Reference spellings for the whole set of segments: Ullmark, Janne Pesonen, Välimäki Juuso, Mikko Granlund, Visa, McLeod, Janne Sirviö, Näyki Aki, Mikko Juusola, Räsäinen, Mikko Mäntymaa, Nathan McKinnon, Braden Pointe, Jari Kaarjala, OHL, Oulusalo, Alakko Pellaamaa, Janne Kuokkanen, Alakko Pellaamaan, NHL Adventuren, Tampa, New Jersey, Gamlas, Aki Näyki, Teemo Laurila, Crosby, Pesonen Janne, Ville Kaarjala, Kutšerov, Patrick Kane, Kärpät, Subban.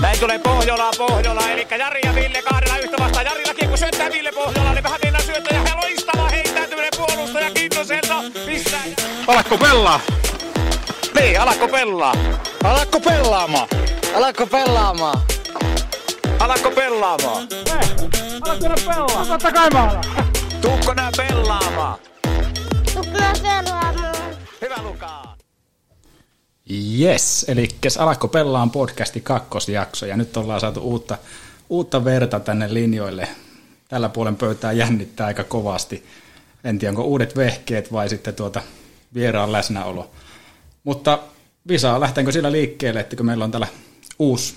Näin tulee Pohjola, eli Jari ja Ville Kaarjala yhtä vastaan. Jarilla kiekko syöttää Ville Pohjolaan, niin vähän mennään syöttää ja loistava heittäytyminen puolustaja Kintoselta. Pistää. Alakko pelaa. Niin, Alakko pelaa. Alakko pelaamaan. Alakko pelaamaan. Alakko pelaamaan. Alakko nää pelaamaan. Totta kai mä alan. Tuukko nää pelaamaan. Tuukko nää pelaamaan. Hyvä Lukaa. Jes, eli Alakko pellaan podcasti kakkosjakso ja nyt ollaan saatu uutta verta tänne linjoille. Tällä puolen pöytää jännittää aika kovasti. En tiedä, onko uudet vehkeet vai sitten vieraan läsnäolo. Mutta Visa, lähtenkö sillä liikkeelle, että kun meillä on täällä uusi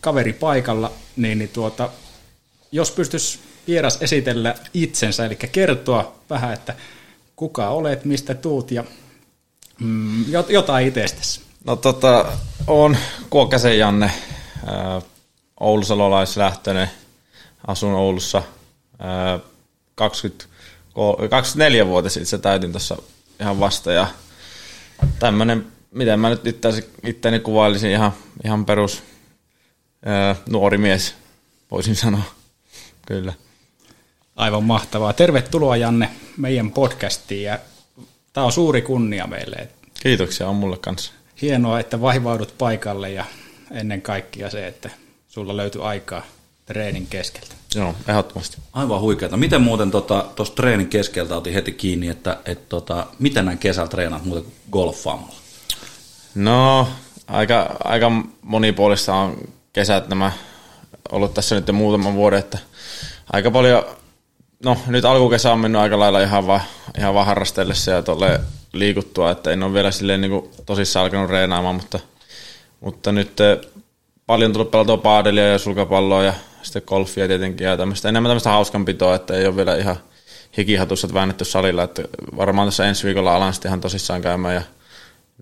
kaveri paikalla, niin jos pystyisi vieras esitellä itsensä, eli kertoa vähän, että kuka olet, mistä tuut ja jotain itsestäsi. No oon Kuokkasen Janne, oulusalaislähtöinen, asun Oulussa, 24-vuotias itse täytin tuossa ihan vasta ja tämmönen, miten mä nyt itseäni kuvailisin, ihan perus nuori mies, voisin sanoa, kyllä. Aivan mahtavaa. Tervetuloa Janne meidän podcastiin ja tämä on suuri kunnia meille. Kiitoksia, on mulle kanssa. Hienoa, että vaivaudut paikalle ja ennen kaikkea se, että sulla löytyi aikaa treenin keskeltä. Joo, ehdottomasti. Aivan huikeata. Miten muuten tuosta treenin keskeltä otin heti kiinni, että miten näin kesällä treenaat muuten kuin golfaamalla? No, aika monipuolista on kesät nämä ollut tässä nyt muutaman vuoden, että aika paljon. No nyt alkukesä on mennyt aika lailla ihan vaan harrastellessa ja tuolle liikuttua, että en ole vielä silleen niin tosissaan alkanut treenaamaan, mutta nyt paljon tullut pelattua paadelia ja sulkapalloa ja sitten golfia tietenkin ja enemmän tämmöistä hauskanpitoa, että ei ole vielä ihan hikihatussa väännetty salilla, että varmaan tässä ensi viikolla alan sitten ihan tosissaan käymään ja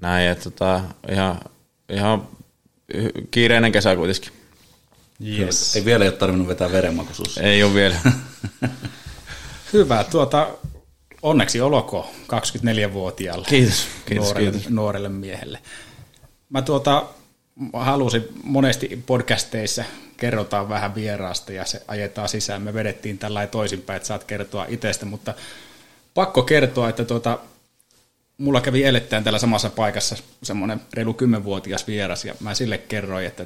näin, että ihan kiireinen kesä kuitenkin. Yes. Ei vielä ole tarvinnut vetää verenmakuisuus. Ei ole vielä. Hyvä. Onneksi oloko 24-vuotiaalle. Kiitos. Nuorelle miehelle. Mä halusin monesti podcasteissa kerrotaan vähän vieraasta ja se ajetaan sisään. Me vedettiin tällainen toisinpäin, että saat kertoa itsestä, mutta pakko kertoa, että mulla kävi elettäen täällä samassa paikassa semmoinen reilu 10-vuotias vieras ja mä sille kerroin, että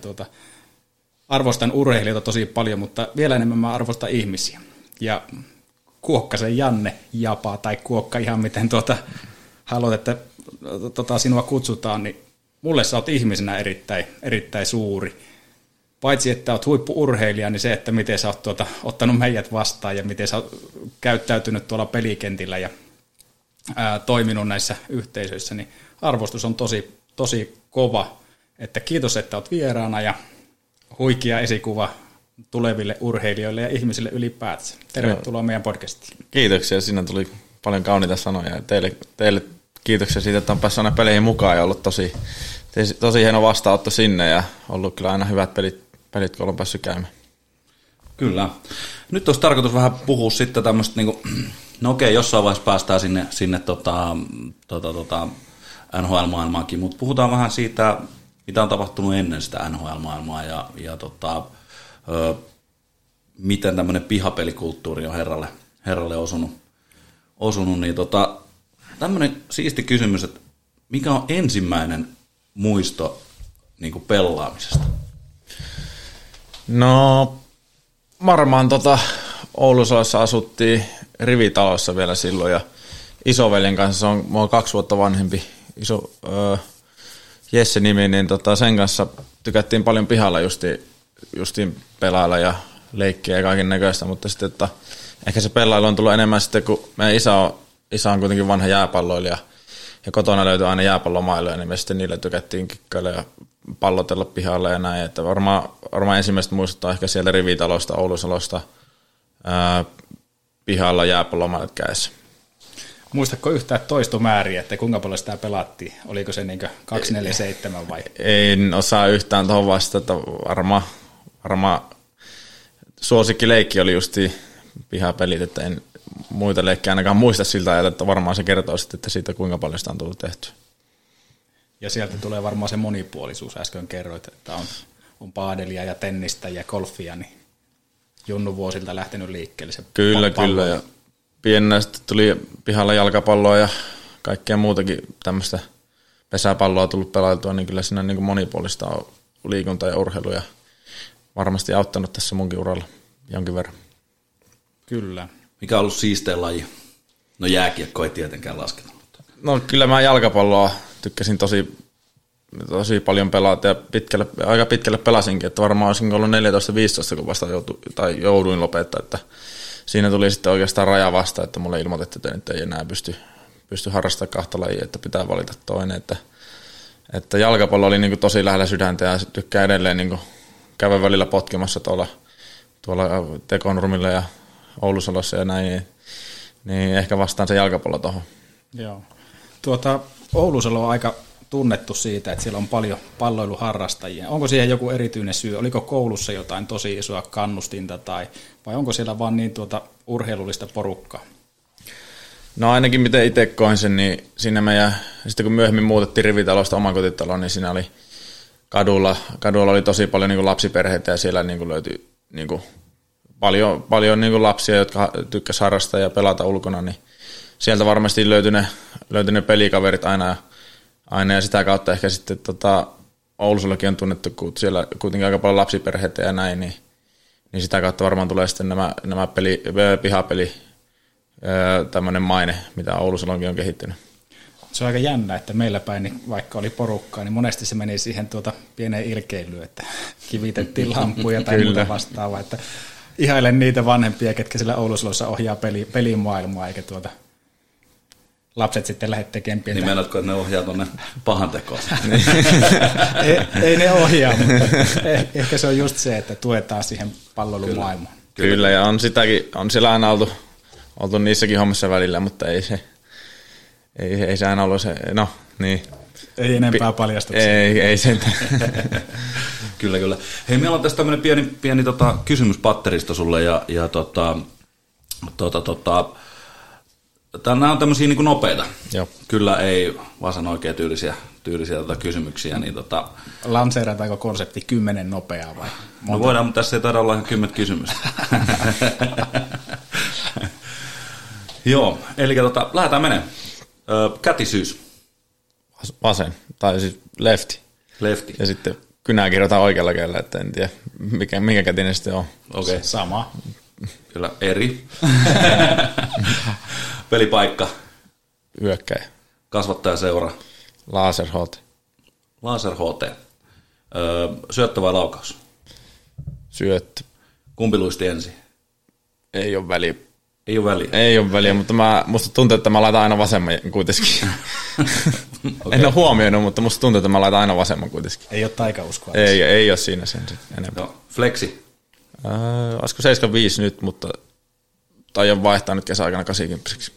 arvostan urheilijoita tosi paljon, mutta vielä enemmän mä arvostan ihmisiä. Ja Kuokkasen Janne Japa tai Kuokka, ihan miten haluat, että sinua kutsutaan, niin mulle sä oot ihmisenä erittäin, erittäin suuri. Paitsi, että oot huippu-urheilija, niin se, että miten sä oot ottanut meidät vastaan ja miten sä oot käyttäytynyt tuolla pelikentillä ja toiminut näissä yhteisöissä, niin arvostus on tosi, tosi kova. Että kiitos, että oot vieraana ja huikea esikuva tuleville urheilijoille ja ihmisille ylipäätään. Tervetuloa meidän podcastiin. Kiitoksia. Siinä tuli paljon kauniita sanoja. Teille kiitoksia siitä, että on päässyt aina peleihin mukaan ja ollut tosi hieno vastaanotto sinne ja ollut kyllä aina hyvät pelit kun olen päässyt käymään. Kyllä. Nyt olisi tarkoitus vähän puhua sitten tämmöistä, jossain vaiheessa päästään sinne NHL-maailmaankin, mutta puhutaan vähän siitä, mitä on tapahtunut ennen sitä NHL-maailmaa ja miten tämmöinen pihapelikulttuuri on herralle osunut niin tämmöinen siisti kysymys, että mikä on ensimmäinen muisto niin kuin pelaamisesta? No varmaan Oulusalassa asuttiin rivitalossa vielä silloin ja isoveljen kanssa, se on mua 2 vuotta vanhempi Jesse nimi, niin sen kanssa tykättiin paljon pihalla justiin pelailla ja leikkiä ja kaiken näköistä, mutta sitten, että ehkä se pelailu on tullut enemmän sitten, kun meidän isä on kuitenkin vanha jääpalloilija ja kotona löytyy aina jääpallomailoja, niin me sitten niillä tykättiin kikkailla ja pallotella pihalla ja näin, että varmaan ensimmäistä muistuttaa ehkä sieltä rivitalosta, Oulusalosta pihalla jääpallomailat kädessä. Muistatko yhtään toistomääriä, että kuinka paljon sitä pelattiin? Oliko se 247 vai? En osaa yhtään tuohon vastata. Varmaan suosikkileikki oli justiin pihapelit, että en muita leikkejä ainakaan muista siltä ajalta, että varmaan se kertoo sitten, että siitä kuinka paljon sitä on tullut tehty. Ja sieltä tulee varmaan se monipuolisuus, äsken kerroit, että on paadelia ja tennistä ja golfia, niin junnu vuosilta lähtenyt liikkeelle se Kyllä. Ja pienenä sitten tuli pihalla jalkapalloa ja kaikkea muutakin tämmöistä pesäpalloa tullut pelailtua, niin kyllä siinä niin kuin monipuolista on liikunta ja urheilu ja varmasti auttanut tässä munkin uralla jonkin verran. Kyllä. Mikä on ollut siistein laji? No jääkiekko ei tietenkään lasketa. No kyllä mä jalkapalloa tykkäsin tosi paljon pelata ja aika pitkälle pelasinkin, että varmaan olisin ollut 14-15, kun vasta jouduin lopettaa, että siinä tuli sitten oikeastaan raja vasta, että mulle ilmoitettiin, että ei enää pysty harrastamaan kahta lajia, että pitää valita toinen, että jalkapallo oli niin kuin tosi lähellä sydäntä ja tykkää edelleen niin kuin käydä välillä potkimassa tuolla Tekonurmilla ja Oulusalossa ja näin, niin ehkä vastaan se jalkapallo tuohon. Joo. Oulusalo on aika tunnettu siitä, että siellä on paljon palloiluharrastajia. Onko siihen joku erityinen syy? Oliko koulussa jotain tosi isoa kannustinta vai onko siellä vaan niin urheilullista porukkaa? No ainakin miten itse koin sen, niin siinä meidän, sitten kun myöhemmin muutettiin rivitalosta omakotitaloon, niin siinä oli kadulla oli tosi paljon niin kuin lapsiperheitä ja siellä niin kuin löytyi niin kuin paljon niin kuin lapsia, jotka tykkäs harrastaa ja pelata ulkona, niin sieltä varmasti löytyi ne pelikaverit aina ja sitä kautta ehkä sitten Oulusullakin on tunnettu, kun siellä kuitenkin aika paljon lapsiperheitä ja näin, niin sitä kautta varmaan tulee sitten nämä pihapeli tämmöinen maine, mitä Oulusalonkin on kehittynyt. Se on aika jännä, että meillä päin, niin vaikka oli porukkaa, niin monesti se meni siihen pieneen ilkeilyyn, että kivitettiin lampuja tai muuta vastaavaa. Että ihailen niitä vanhempia, ketkä sillä Oulusalossa ohjaa pelimaailmaa, eikä lapset sitten lähde tekemään pientä. Niin mennätkö, että ne ohjaa tuonne pahantekoon? ei ne ohjaa, mutta ehkä se on just se, että tuetaan siihen pallolumaailmaan. Kyllä, ja on sitäkin, on siellä aina oltu niissäkin hommissa välillä, mutta ei se aina ollut se, no niin. Ei enempää paljastuksia. Ei sen. Kyllä. Hei, meillä on tässä tämmöinen pieni kysymyspatterista sulle ja nämä on tämmöisiä niin kuin nopeita. Joo. Kyllä ei vaan oikein tyylisiä kysymyksiä. Niin lanseerataanko konsepti 10 nopeaa vai? No voidaan, mutta tässä ei taida olla ihan 10 kysymystä. Joo, eli lähdetään menemään. Kätisyys. Vasen, tai siis lefti. Lefti. Ja sitten kynää kirjoitetaan oikealla kädellä, että en tiedä, mikä kätinen sitten on. Okei. Sama. Kyllä, eri. Pelipaikka. Hyökkäjä. Kasvattajaseura. Laser-HT. Syöttö vai laukaus? Syöttö. Kumpi luisti ensin? Ei ole väliä, mutta musta tuntuu, että mä laitan aina vasemman kuitenkin. Okay. En ole huomioinut, mutta musta tuntuu, että mä laitan aina vasemman kuitenkin. Ei ole taikauskoa. Ei ole siinä sen enempää. No, flexi. Olisiko 75 nyt, mutta taidan vaihtaa nyt kesäaikana 80-siksi.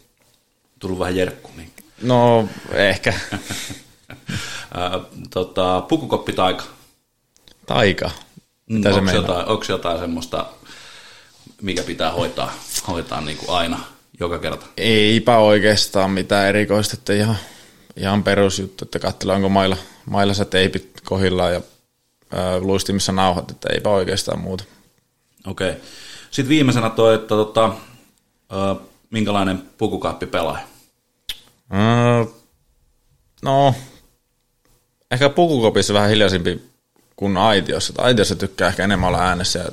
Tullut vähän jerkkumiin. No, ehkä. Pukukoppitaika. Taika. Onko jotain semmoista, mikä pitää hoitaa niin kuin aina, joka kerta? Eipä oikeastaan mitään erikoista, että ihan perusjuttu, että katsella onko mailla sä teipit kohillaan ja luistimissa nauhat, että eipä oikeastaan muuta. Okei. Sitten viimeisenä toi, että minkälainen pukukaappi pelaa? No, ehkä pukukopissa vähän hiljaisempi kuin aitiossa. Aitiossa tykkää ehkä enemmän olla äänessä ja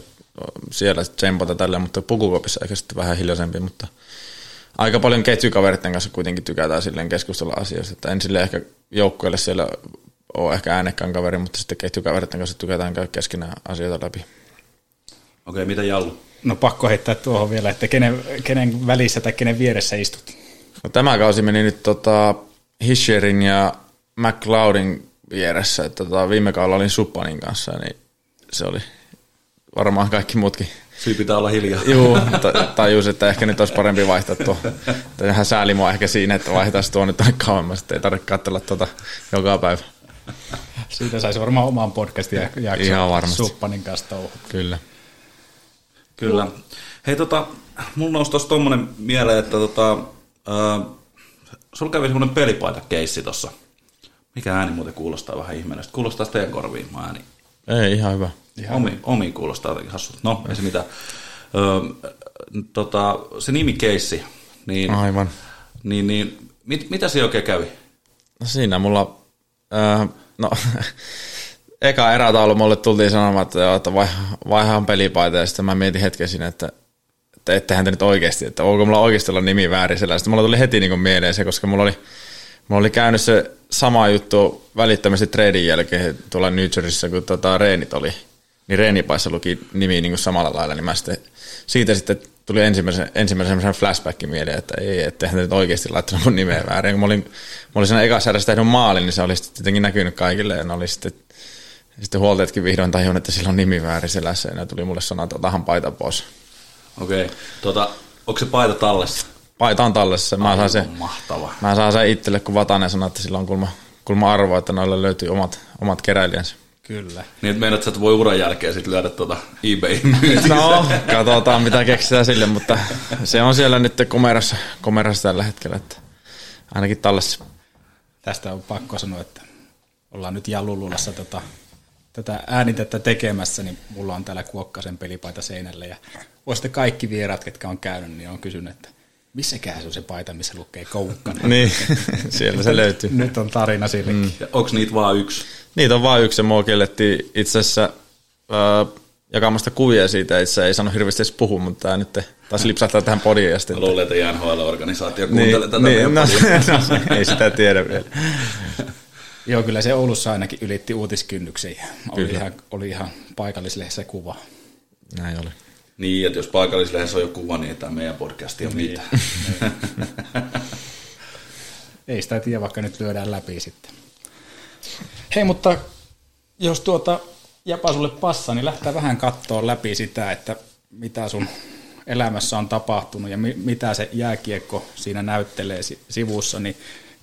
siellä tsempata tälleen, mutta pukukopissa ehkä sitten vähän hiljaisempi, mutta aika paljon ketjukaveritten kanssa kuitenkin tykätään silleen keskustella asioista, että en silleen ehkä joukkueelle siellä ole ehkä äänekkaan kaveri, mutta sitten ketjukaveritten kanssa tykätään käydä keskenään asioita läpi. Okei, mitä Jallu? No pakko heittää tuohon vielä, että kenen välissä tai kenen vieressä istut? No tämä kausi meni nyt Hitcherin ja McLeodin vieressä, että viime kaudella olin Subbanin kanssa, niin se oli varmaan kaikki muutkin. Syy pitää olla hiljaa. Joo, tajus, että ehkä nyt olisi parempi vaihtaa tuo. Tähän sääli mua ehkä siinä, että vaihtaisi tuo nyt aika kauemmas, että ei tarvitse katsella joka päivä. Siitä saisi varmaan oman podcastin jakson Subbanin kanssa touhut. Kyllä. Hei, mulla nousi tuossa tommonen mieleen, että sulla kävi semmoinen pelipaita-keissi tuossa Mikä ääni muuten kuulostaa vähän ihmeellistä? Kuulostaa teidän korviin mä ääni? Ei, ihan hyvä. Omi kuulostaa jotenkin hassut. No, ei se mitään. Se nimikeissi, niin, aivan. Niin mitä se oikein kävi? No siinä mulla, eka erätaulu mulle tultiin sanomaan, että vaihaan pelipaita, ja sitten mä mietin hetken siinä, että ettehän te nyt oikeasti, että onko mulla oikeasti olla nimi väärin sillä. Sitten mulla tuli heti niin kuin mieleen se, koska mulla oli käynyt se sama juttu välittömästi treidin jälkeen tuolla New Jerseyssä, kun reenit oli. Niin reenipaissa luki nimi niin kuin samalla lailla, niin mä siitä sitten tuli ensimmäisen flashbackin mieleen, että ei, etteihän te nyt oikeasti laittanut mun nimeä väärin. Kun mä olin siinä ekassa erässä tehnyt maalin, niin se oli sitten tietenkin näkynyt kaikille, ja ne oli sitten huoltajatkin vihdoin tajunnut, että sillä on nimi väärin selässä, ja ne tuli mulle sanoa, että otahan paita pois. Okei. Onko se paita tallessa? Paita on tallessa. Mä saan sen itselle, kun Vatanen sanoi, että sillä on kulma arvoa, että noilla löytyy omat keräilijänsä. Kyllä. Niin, että meinaat, että voi uran jälkeen sitten lyödä eBayin myyntissä. No, katsotaan mitä keksitään sille, mutta se on siellä nyt komerassa tällä hetkellä, että ainakin tallessa. Tästä on pakko sanoa, että ollaan nyt Jallululassa tätä äänitettä tekemässä, niin mulla on täällä Kuokkasen pelipaita seinällä, ja voisitte kaikki vieraat, ketkä on käynyt, niin on kysynyt, että missäkään se on se paita, missä lukee Kuokkanen. Niin, siellä se löytyy. Nyt on tarina sillekin. Mm. Onko niitä vaan yksi? Niitä on vaan yksi, ja mua kiellettiin itse asiassa jakamasta kuvia siitä, itse ei sano hirveästi edes puhua, mutta tämä nyt taas lipsahtaa tähän podiin. Ja sitten, luulen, että NHL-organisaatio kuuntelee tätä. Niin, ei sitä tiedä vielä. Joo, kyllä se Oulussa ainakin ylitti uutiskynnyksen. Oli ihan paikallislehdessä kuva. Näin oli. Niin, että jos paikallislehdessä on jo kuva, niin ei tämä meidän podcastia ole mitään. Ei sitä tiedä, vaikka nyt lyödään läpi sitten. Hei, mutta jos jäpä sulle passaa, niin lähtee vähän katsoa läpi sitä, että mitä sun elämässä on tapahtunut ja mitä se jääkiekko siinä näyttelee sivussa, niin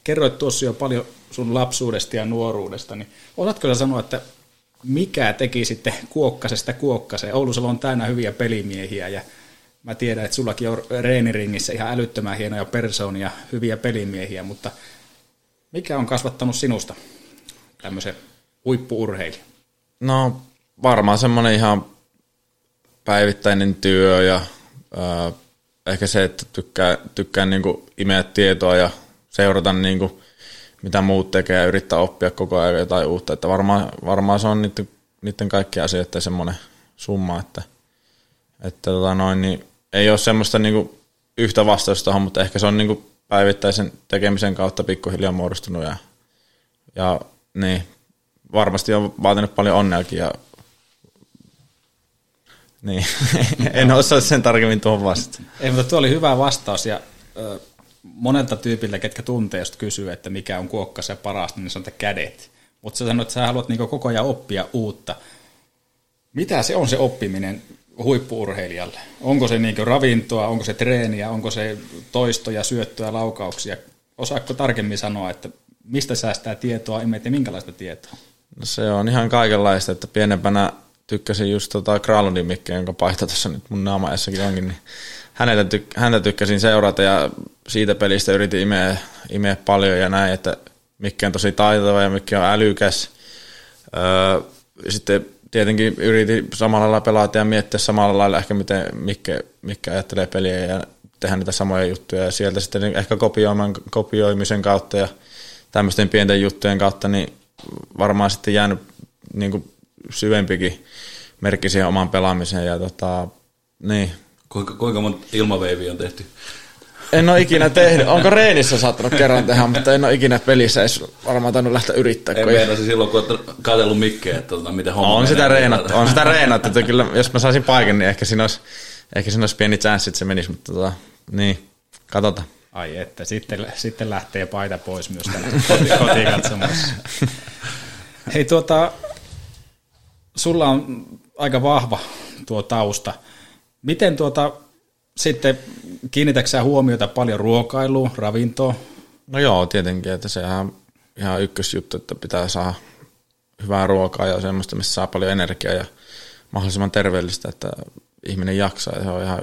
kerroit tuossa jo paljon sun lapsuudesta ja nuoruudesta, niin osaatko sä sanoa, että mikä teki sitten Kuokkasesta Kuokkaseen? Oulussa on täynnä hyviä pelimiehiä, ja mä tiedän, että sullakin on reeniringissä ihan älyttömän hienoja persoonia, hyviä pelimiehiä, mutta mikä on kasvattanut sinusta tämmöisen huippu-urheilija? No varmaan semmoinen ihan päivittäinen työ ja ehkä se, että tykkään niinku imeä tietoa ja seurata niinku mitä muut tekee ja yrittää oppia koko ajan jotain uutta. Että varmaan se on niiden kaikkien asioiden semmoinen summa, että niin ei ole semmoista niinku yhtä vastausta tuohon, mutta ehkä se on niinku päivittäisen tekemisen kautta pikkuhiljaa muodostunut ja niin, varmasti on vaatinut paljon onneakin ja niin, en osaa sen tarkemmin tuohon vastata. Ei, mutta tuo oli hyvä vastaus ja monelta tyypiltä, ketkä tuntee, jos kysyy, että mikä on Kuokkasen parasta, niin sanotaan kädet. Mutta sä sanoit, että sä haluat niinku koko ajan oppia uutta. Mitä se on se oppiminen huippu-urheilijalle? Onko se niinku ravintoa, onko se treeniä, onko se toistoja, syöttöä, laukauksia? Osaatko tarkemmin sanoa, että mistä säästää tietoa, imet ja minkälaista tietoa? No se on ihan kaikenlaista, että pienempänä tykkäsin just Granlundin Mikkoa, jonka paita tuossa nyt mun naamaessakin onkin, niin häntä tykkäsin seurata ja siitä pelistä yritin imeä paljon ja näin, että Mikko on tosi taitava ja Mikko on älykäs. Sitten tietenkin yritin samalla lailla pelata ja miettiä samalla lailla ehkä miten Mikko ajattelee peliä ja tehdä niitä samoja juttuja ja sieltä sitten ehkä kopioimisen kautta ja tämmöisten pienten juttujen kautta, niin varmaan sitten jäänyt niin kuin syvempikin merkki siihen omaan pelaamiseen. Ja niin. Kuinka monta ilmaveiviä on tehty? En ole ikinä tehnyt. Onko reenissä saattanut kerran tehdä, mutta en ole ikinä pelissä edes varmaan tainnut lähteä yrittää. En meinasi silloin, kun olet katsellut Mikkeä, että miten homma menee. On sitä reenattu. Kyllä, jos mä saisin paikan, niin ehkä siinä olisi pieni chanssi, että se menisi, mutta niin, katsotaan. Ai että, sitten lähtee paita pois myös tällä kotikatsomossa. Hei sulla on aika vahva tuo tausta. Miten sitten kiinnitätkö sä huomiota paljon ruokailuun, ravintoon? No joo, tietenkin, että se on ihan ykkösjuttu, että pitää saada hyvää ruokaa ja semmoista, missä saa paljon energiaa ja mahdollisimman terveellistä, että ihminen jaksaa ja se on ihan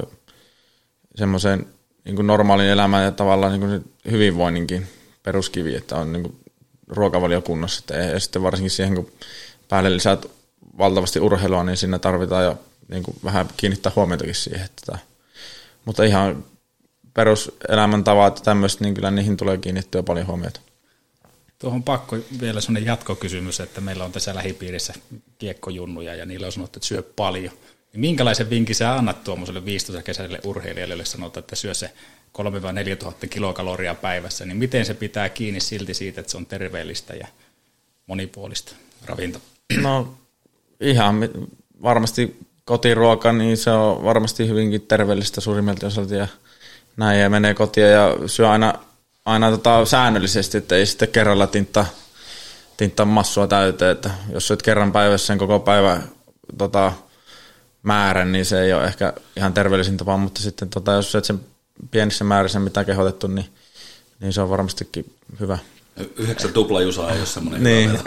semmoiseen niin kuin normaalin elämän ja tavallaan niin kuin hyvinvoinninkin peruskivi, että on niin kuin ruokavaliokunnassa. Ja sitten varsinkin siihen, kun päälle lisäät valtavasti urheilua, niin siinä tarvitaan jo niin kuin vähän kiinnittää huomiotakin siihen. Että, mutta ihan peruselämäntavat ja tämmöistä, niin kyllä niihin tulee kiinnittyä paljon huomiota. Tuohon pakko vielä sellainen jatkokysymys, että meillä on tässä lähipiirissä kiekkojunnuja ja niillä on sanottu, että syö paljon. Minkälaisen vinkin sä annat tuommoiselle 15-kesäiselle urheilijalle, jolle sanotaan, että syö se 3-4 tuhatta kilokaloria päivässä, niin miten se pitää kiinni silti siitä, että se on terveellistä ja monipuolista ravinto? No ihan varmasti kotiruoka, niin se on varmasti hyvinkin terveellistä suurimmalta osalta ja näin ja menee kotiin ja syö aina säännöllisesti, että ei sitten kerralla tinttaa massua täyteen, että jos syöt kerran päivässä sen koko päivän määrän, niin se ei ole ehkä ihan terveellisin tapa, mutta sitten jos syöt sen pienissä määrissä, mitä kehotettu, niin se on varmastikin hyvä. 9 tuplajusaa ei ole semmoinen. Niin,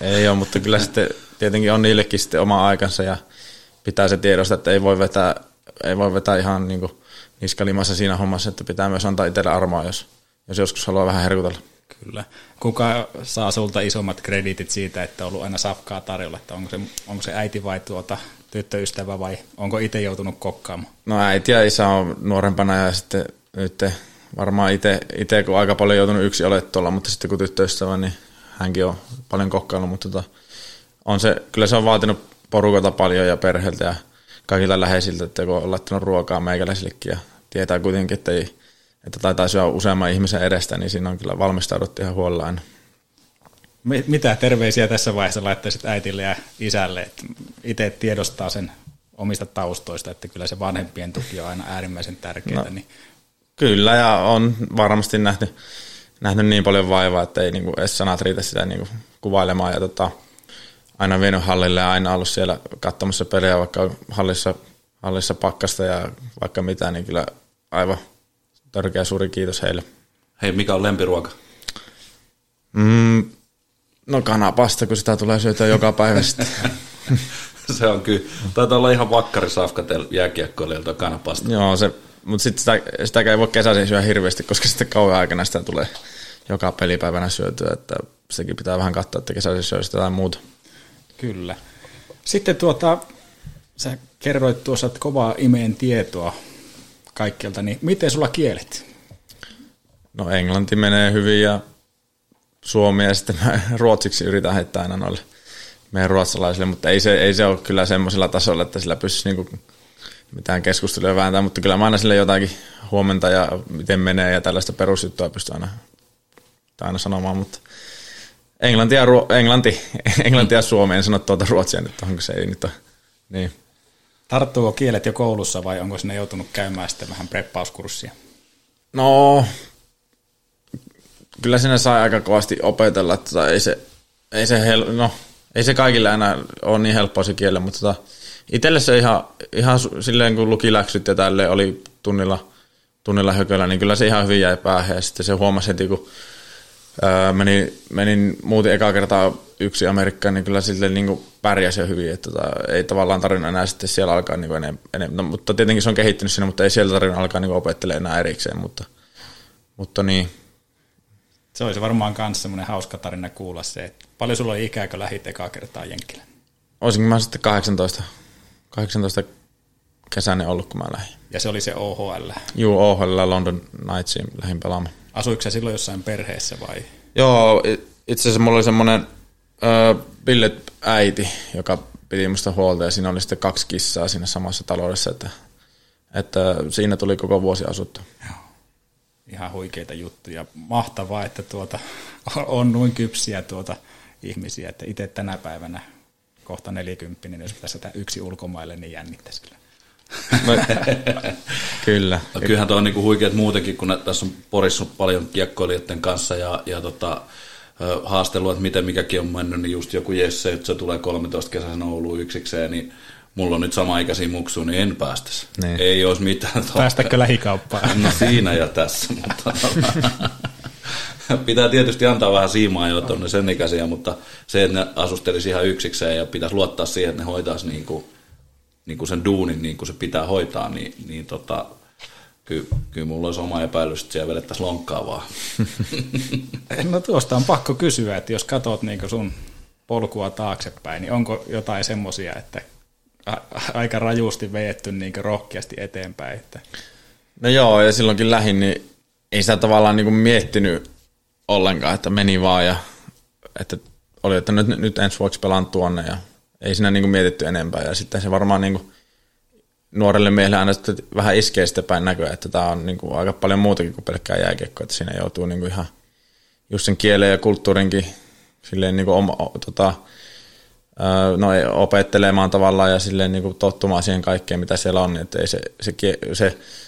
ei ole, mutta kyllä sitten tietenkin on niillekin sitten oma aikansa ja pitää se tiedosta, että ei voi vetää ihan niin kuin niskalimassa siinä hommassa, että pitää myös antaa itselle armoa, jos joskus haluaa vähän herkutella. Kyllä. Kuka saa sulta isommat krediitit siitä, että on ollut aina safkaa tarjolla, että onko se äiti vai tyttöystävä vai onko itse joutunut kokkaamaan? No äiti ja isä on nuorempana ja sitten nyt varmaan itse kun aika paljon joutunut yksin olemaan tuolla, mutta sitten kun tyttöystävä, niin hänkin on paljon kokkaillut, mutta kyllä se on vaatinut porukalta paljon ja perheeltä ja kaikilta läheisiltä, että kun on laittanut ruokaa meikäläisillekin ja tietää kuitenkin, että taitaa syödä useamman ihmisen edestä, niin siinä on kyllä valmistauduttu ihan huolella aina. Mitä terveisiä tässä vaiheessa laittaisit äitille ja isälle, että itse tiedostaa sen omista taustoista, että kyllä se vanhempien tuki on aina äärimmäisen tärkeää. No, niin. Kyllä, ja on varmasti nähnyt niin paljon vaivaa, että ei niinku edes sanat riitä sitä niinku kuvailemaan. Ja aina vienyt hallille ja aina ollut siellä katsomassa pelejä, vaikka hallissa pakkasta ja vaikka mitä, niin kyllä aivan tärkeä suuri kiitos heille. Hei, mikä on lempiruoka? No kanapasta, kun sitä tulee syötyä joka päivä sitten. Se on kyllä. Taitaa olla ihan vakkarisafka teillä jääkiekkoilijoilta kanapasta. Joo, mutta sitten sitäkään ei voi kesäisin syödä hirveästi, koska sitten kauan aikana sitä tulee joka pelipäivänä syötyä. Että sitäkin pitää vähän katsoa, että kesäisin syö sitä tai muuta. Kyllä. Sitten sä kerroit tuossa, että kovaa imeen tietoa kaikkialta, niin miten sulla kielet? No englanti menee hyvin ja suomi ja sitten ruotsiksi yritän heittää aina noille meidän ruotsalaisille, mutta ei se ole kyllä semmoisella tasolla, että sillä pystyisi niinku mitään keskustelua vääntää, mutta kyllä mä aina sille jotakin huomenta ja miten menee ja tällaista perusjuttua pystyn aina sanomaan, mutta englanti ja suomi, en sano ruotsia nyt, onko se ei nyt ole niin. Tarttuuko kielet jo koulussa vai onko sinne joutunut käymään sitten vähän preppauskurssia? No, kyllä sinä sai aika kovasti opetella, että ei se kaikille enää ole niin helppoa se kieli, mutta itselle se ihan silleen kun lukiläksyt ja tälleen oli tunnilla hököllä, niin kyllä se ihan hyvin jäi päähän ja sitten se huomasi heti, kun menin muuten ekaa kertaa yksi Amerikkaan, niin kyllä silleen niin pärjäsi jo hyvin, että ei tavallaan tarvinnut enää sitten siellä alkaa niin enemmän, mutta tietenkin se on kehittynyt siinä, mutta ei siellä tarvinnut alkaa niin opettelemaan enää erikseen, mutta niin. Se olisi varmaan myös semmoinen hauska tarina kuulla se, että paljon sulla oli ikää, kun lähdit ekaa kertaa Jenkkilään? Olisinko mä sitten 18 kesäinen ollut, kun mä lähdin. Ja se oli se OHL? Joo, OHL London Knightsiin lähdin pelaamaan. Asuiko sä silloin jossain perheessä vai? Joo, itse asiassa mulla oli semmoinen billet-äiti, joka piti musta huolta ja siinä oli sitten 2 kissaa siinä samassa taloudessa, että siinä tuli koko vuosi asuttu. Joo. Ihan huikeita juttuja. Mahtavaa, että on noin kypsiä ihmisiä, että itse tänä päivänä kohta 40, jos pitäisi jätä yksi ulkomaille, niin jännittäisi kyllä. Kyllä. No, kyllähän tuo on niinku huikeat muutenkin, kun tässä on porissut paljon kiekkoilijoiden kanssa ja haastelua, että miten mikäkin on mennyt, niin just joku Jesse, että se tulee 13 kesäisen Ouluun yksikseen, niin mulla on nyt sama-ikäisiä muksuja, niin en päästäisi. Niin. Ei olisi mitään. Päästäkö lähikauppaan? No siinä ja tässä, mutta pitää tietysti antaa vähän siimaa jo tuonne sen ikäisiä, mutta se, että ne asustelisi ihan yksikseen ja pitäisi luottaa siihen, että ne hoitaisi niin kuin sen duunin, niin kuin se pitää hoitaa, niin Kyllä mulla olisi oma epäilys, että siellä vedettäisiin lonkkaa vaan. No tuosta on pakko kysyä, että jos katsot niin sun polkua taaksepäin, niin onko jotain semmoisia, että aika rajusti vejetty niin rohkeasti eteenpäin? Että... No joo, ja silloinkin lähin, niin ei sitä tavallaan niin miettinyt ollenkaan, että meni vaan ja että oli, että nyt ensi vuoksi pelaan tuonne ja ei siinä niin mietitty enempää ja sitten se varmaan... Niin nuorelle miehelle aina vähän iskee sitä päin näköä, että tämä on niin kuin aika paljon muutakin kuin pelkkää jääkiekkoa, että siinä joutuu niin kuin ihan just sen kielen ja kulttuurinkin silleen niin kuin opettelemaan tavallaan ja silleen niin kuin tottumaan siihen kaikkeen, mitä siellä on, että ei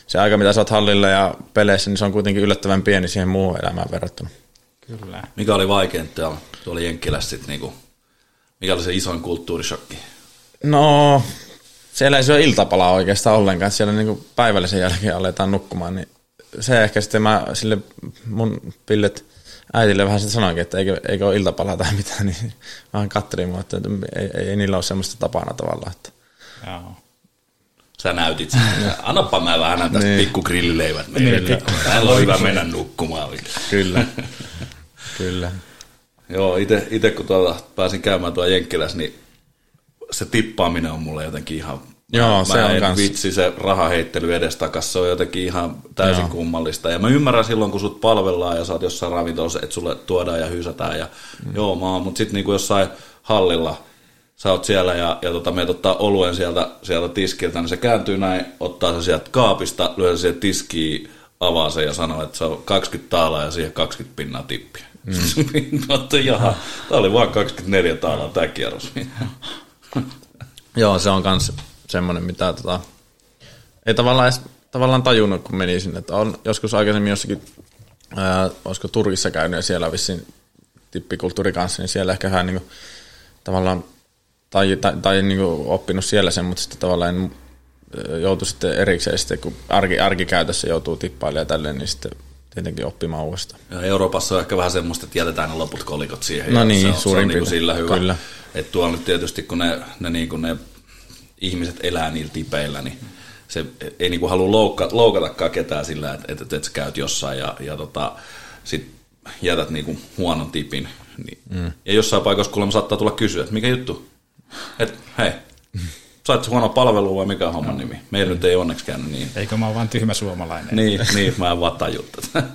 se aika, mitä sä oot hallilla ja peleissä, niin se on kuitenkin yllättävän pieni siihen muuhun elämään verrattuna. Kyllä. Mikä oli vaikein täällä? Tuolla Jenkkilässä sitten, niin kuin, mikä oli se isoin kulttuurishokki? No... Siellä ei syö iltapalaa oikeastaan ollenkaan, siellä niin päivällisen jälkeen aletaan nukkumaan, niin se ehkä sitten mä sille mun pillet äitille vähän sitten sanoinkin, että eikö ole iltapalaa tai mitään, niin vähän kattelin mua, että ei niillä ole semmoista tapana tavallaan. Että. Sä näytit sen. Annapa mä vähän tästä niin. Pikkugrillileivät meille. Täällä on hyvä mennä nukkumaan. Kyllä, kyllä. Joo, itse kun pääsin käymään tuolla Jenkkilässä, niin se tippaaminen on mulle jotenkin ihan... Joo, se on kans. Vitsi, se rahaheittely edestakas, se on jotenkin ihan täysin kummallista. Ja mä ymmärrän silloin, kun sut palvellaan ja sä oot jossain ravintolassa, että sulle tuodaan ja hysätään. Ja, joo, mä oon, mutta sit niinku jossain hallilla, sä oot siellä ja meidät ottaa oluen sieltä tiskiltä, niin se kääntyy näin, ottaa se sieltä kaapista, lyö se siihen tiskiin, avaa sen ja sanoo, että se on 20 taalaa ja siihen 20 pinnaa tippiä. Tää oli vaan 24 taalaa tää kierros. Joo, se on myös semmoinen, mitä ei tavallaan tajunnut, kun meni sinne. Että on joskus aikaisemmin jossakin, olisiko Turkissa käynyt ja siellä vissiin tippikulttuuri kanssa, niin siellä ehkä hän niin kuin, tavallaan tai niin kuin, oppinut siellä sen, mutta sitten tavallaan joutui sitten erikseen, sitten, kun arkikäytössä joutuu tippailemaan tälleen, niin sitten tietenkin oppimaan uudestaan. Ja Euroopassa on ehkä vähän semmoista, että jätetään ne loput kolikot siihen. No niin, suurin piirtein. Sillä hyvä. Kyllä. Että tuolla nyt tietysti, kun ne ihmiset elää niillä tipeillä, niin se ei niin kuin halua loukatakaan ketään sillä, että sä käyt jossain ja sit jätät niin kuin huonon tipin. Niin. Ja jossain paikassa kuulemma saattaa tulla kysyä, että mikä juttu? Että hei, sait sä huonoa palvelua vai mikä on homman nimi? Meillä nyt ei onneksi käynyt niin. Eikö mä ole vaan tyhmä suomalainen? Niin, mä en vaan tajua tätä.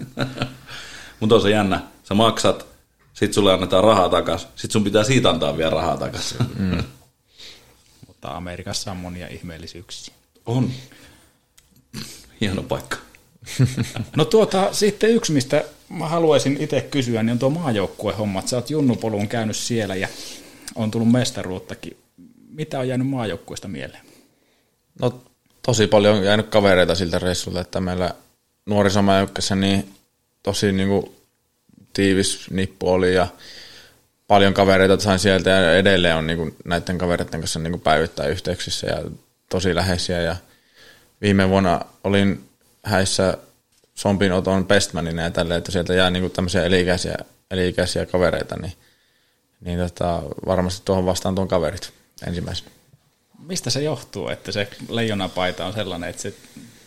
Mutta on se jännä, sä maksat. Sitten sulle annetaan rahaa takaisin. Sitten sun pitää siitä antaa vielä rahaa takaisin. Mutta Amerikassa on monia ihmeellisyyksiä. On. Hieno paikka. No sitten yksi, mistä mä haluaisin itse kysyä, niin on tuo maajoukkuehommat. Sä oot junnupoluun käynyt siellä ja on tullut mestaruuttakin. Mitä on jäänyt maajoukkueesta mieleen? No tosi paljon on jäänyt kavereita siltä reissulta, että meillä nuorisomaajoukkueessa niin tosi niinku... tiivis nippu oli ja paljon kavereita sain sieltä ja edelleen on niinku näiden kavereiden kanssa niinku päivittäin yhteyksissä ja tosi läheisiä. Ja viime vuonna olin häissä Sompin Oton bestmanina ja tälleen, että sieltä jää niinku tämmöisiä elikäisiä kavereita, niin varmasti tuohon vastaan tuon kaverit ensimmäisenä. Mistä se johtuu, että se leijonapaita on sellainen, että se...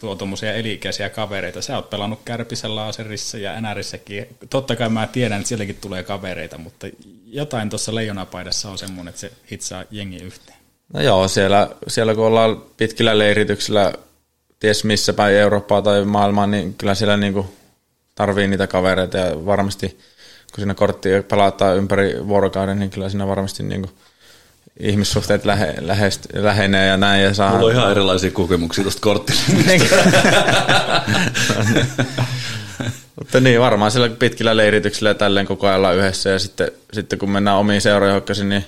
tuo tuommoisia elikäisiä kavereita. Sä oot pelannut Kärpisen, Laaserissa ja NRissäkin. Totta kai mä tiedän, että sielläkin tulee kavereita, mutta jotain tuossa leijonapaidassa on semmoinen, että se hitsaa jengi yhteen. No joo, siellä kun ollaan pitkillä leirityksillä, ties missä päin Eurooppaa tai maailmaa, niin kyllä siellä niinku tarvii niitä kavereita ja varmasti, kun siinä korttia pelataan ympäri vuorokauden, niin kyllä siinä varmasti niinku ihmissuhteet lähenee ja näin. Ja saa... Mulla on ihan erilaisia kokemuksia tuosta korttilisesta. Mutta niin, varmaan sillä pitkillä leirityksillä ja tälleen koko ajan yhdessä. Ja sitten kun mennään omiin seurajohkaisin, niin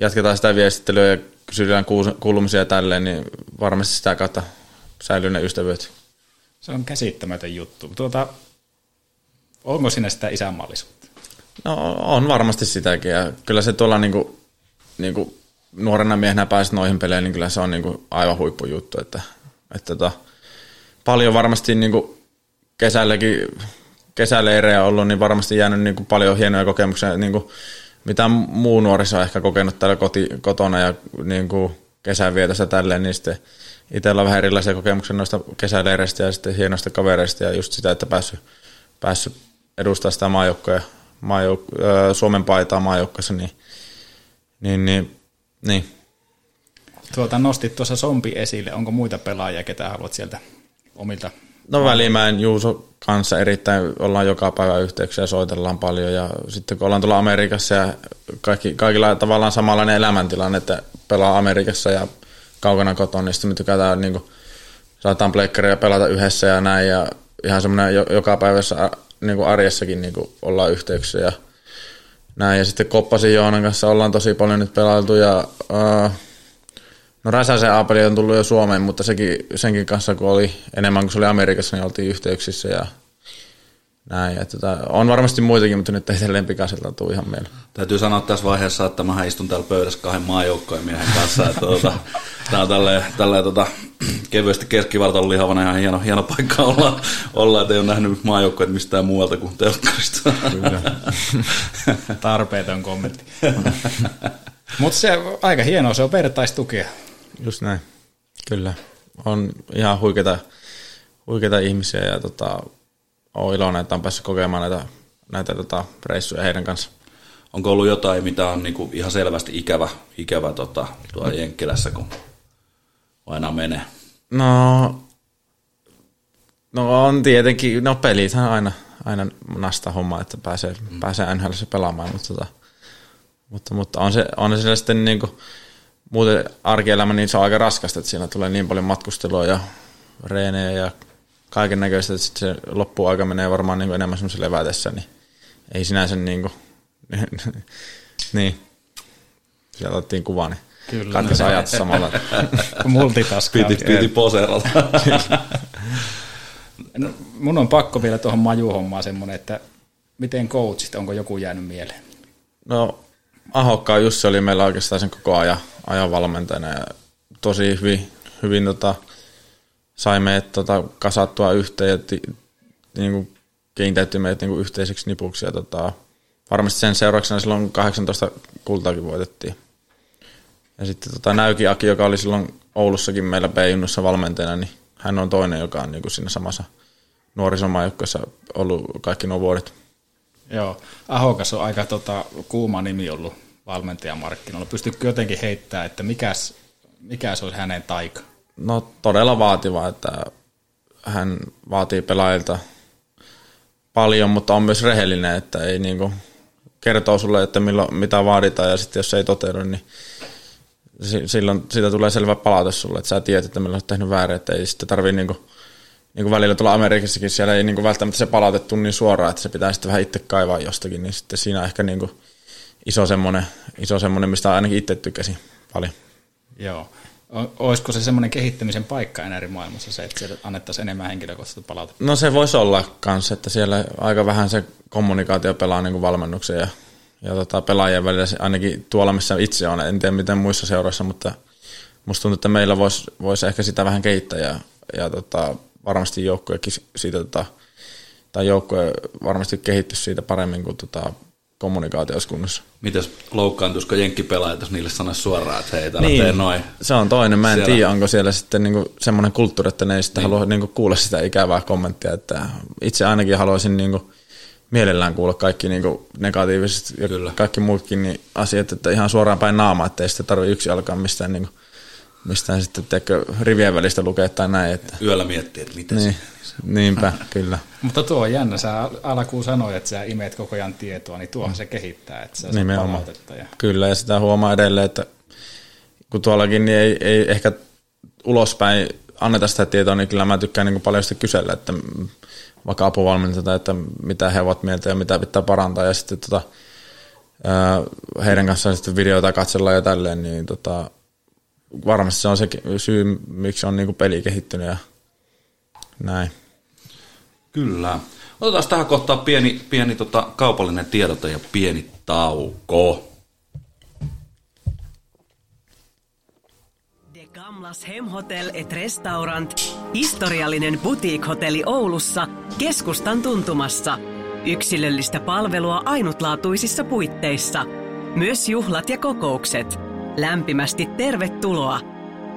jatketaan sitä viestittelyä ja kysytään kuulumisia ja tälleen, niin varmasti sitä kautta säilyy ne ystävyyt. Se on käsittämätön juttu. Onko siinä sitä isänmaallisuutta? No on varmasti sitäkin. Ja kyllä se tuolla... Niin kuin nuorena miehenä pääset noihin peleihin, niin kyllä se on niin kuin aivan huippujuttu. Että paljon varmasti niin kuin kesäleirejä on ollut, niin varmasti jäänyt niin kuin paljon hienoja kokemuksia, niin kuin mitä muu nuoriso on ehkä kokenut täällä kotona ja niin kuin kesän vietössä tälleen, niin sitten itsellä on vähän erilaisia kokemuksia noista kesäleireistä ja sitten hienoista kavereista ja just sitä, että päässyt edustamaan sitä Suomen paitaa maajoukkueessa, niin. Nostit tuossa Sompi esille. Onko muita pelaajia, ketä haluat sieltä omilta? No Välimäen Juuso kanssa erittäin. Ollaan joka päivä yhteyksiä, soitellaan paljon. Ja sitten kun ollaan tuolla Amerikassa ja kaikilla tavallaan samanlainen elämäntilanne, että pelaa Amerikassa ja kaukana kotona, niin sitten me tykätään, niin saataan pleikkaria pelata yhdessä ja näin. Ja ihan semmoinen joka päivässä niin arjessakin niin ollaan yhteyksiä ja näin. Ja sitten Koppasin Joonan kanssa ollaan tosi paljon nyt pelailtu ja... No Räsäisen Aapeli on tullut jo Suomeen, mutta senkin kanssa kun oli enemmän kuin se oli Amerikassa, niin oltiin yhteyksissä ja näin. Ja on varmasti muitakin, mutta nyt ei sen lempikaiselta tule ihan mieleen. Täytyy sanoa tässä vaiheessa, että mä istun täällä pöydässä kahden maajoukkojen miehen kanssa. Tämä on tälleen kevyesti keskivartalon lihavana ihan hieno paikka olla, että ei ole nähnyt maajoukkoja mistään muualta kuin telkkarista. Kyllä. Tarpeeton kommentti. Mutta se on aika hienoa, se on vertaistukia. Just näin, kyllä. On ihan huikeita ihmisiä ja on iloinen, että on päässyt kokemaan näitä reissuja heidän kanssa. Onko ollut jotain, mitä on niinku ihan selvästi ikävä tuolla Jenkkilässä, kun aina menee? No on tietenkin, pelithän aina nasta homma, että pääsee NHL:ssä pelaamaan, mutta on se siellä sitten niinku, muuten arkielämä, niin se on aika raskasta, että siinä tulee niin paljon matkustelua ja reenejä ja kaiken näköistä, että sitten se loppuaika menee varmaan niinku enemmän semmoisen levätessä, niin ei sinänsä niinku, niin, siellä otettiin kuva, niin katkesi ajat samalla. Multitaskaa. Piti poseerata. No, mun on pakko vielä tuohon majuhommaan semmoinen, että miten coachit, onko joku jäänyt mieleen? No... Ahokka Jussi oli meillä oikeastaan sen koko ajan valmentajana ja tosi hyvin sai meidät kasattua yhteen ja niinku kiinteyttyi meidät niinku yhteiseksi nipuksi. Ja varmasti sen seurauksena silloin 18 kultaakin voitettiin. Ja sitten Näyki Aki, joka oli silloin Oulussakin meillä B-junnussa valmentajana, niin hän on toinen, joka on niinku siinä samassa nuorisomaajoukkueessa ollut kaikki nuo vuodet. Joo, Ahokas on aika kuuma nimi ollut valmentajamarkkinoilla. Pystytkö jotenkin heittämään, että mikä olisi hänen taika? No todella vaativa, että hän vaatii pelaajilta paljon, mutta on myös rehellinen, että ei niinku kertoo sulle, että mitä vaaditaan ja sitten jos se ei toteudu, niin silloin siitä tulee selvä palaute sulle, että sä tiedät, että milloin olet tehnyt väärin, että ei sitten tarvitse niinku välillä tuolla Amerikassakin, siellä ei niinku välttämättä se palautettu niin suoraan, että se pitää sitten vähän itse kaivaa jostakin, niin sitten siinä on ehkä niinku iso semmoinen, mistä ainakin itse tykkäsin paljon. Joo. Olisiko se semmoinen kehittämisen paikka enää eri maailmassa se, että siellä annettaisiin enemmän henkilökohtaista palautetta? No se voisi olla kanssa, että siellä aika vähän se kommunikaatio pelaa niinku valmennuksen ja pelaajien välillä, ainakin tuolla missä itse on, en tiedä miten muissa seuroissa, mutta musta tuntuu, että meillä voisi ehkä sitä vähän kehittää ja varmasti joukkuekin siitä, tai joukkue varmasti kehittyisi siitä paremmin kuin kommunikaatioiskunnassa. Mitäs loukkaantuisiko jenkkipelaajat, jos niille sanoisi suoraan, että hei, täällä niin, tee noin? Se on toinen. Mä en tiedä, onko siellä sitten niinku semmoinen kulttuuri, että ne ei sitten halua niinku kuulla sitä ikävää kommenttia. Että itse ainakin haluaisin niinku mielellään kuulla kaikki niinku negatiiviset ja kaikki muutkin niin asiat, että ihan suoraan päin naamaa, ettei sitten tarvitse yksin alkaa mistään... Niinku mistään sitten teekö rivien välistä lukea tai näin. Että... Yöllä miettii, että mitä niin, se on. Niinpä, kyllä. Mutta tuo on jännä. Sä alkuun sanoit, että sä imeet koko ajan tietoa, niin tuohan se kehittää, että sä oot palautetta. Ja... Kyllä, ja sitä huomaa edelleen, että kun tuollakin niin ei ehkä ulospäin anneta sitä tietoa, niin kyllä mä tykkään niin paljon sitä kysellä, että vaikka apuvalmentajalta, että mitä he ovat mieltä ja mitä pitää parantaa, ja sitten heidän kanssaan sitten videoita katsellaan ja tälleen, niin varmasti se on se syy, miksi on niinku peli kehittynyt ja näin. Kyllä. Otetaan tähän kohtaan pieni kaupallinen tiedote ja pieni tauko. Gamlas Hemhotel et Restaurant, historiallinen boutique-hotelli Oulussa, keskustan tuntumassa. Yksilöllistä palvelua ainutlaatuisissa puitteissa. Myös juhlat ja kokoukset. Lämpimästi tervetuloa!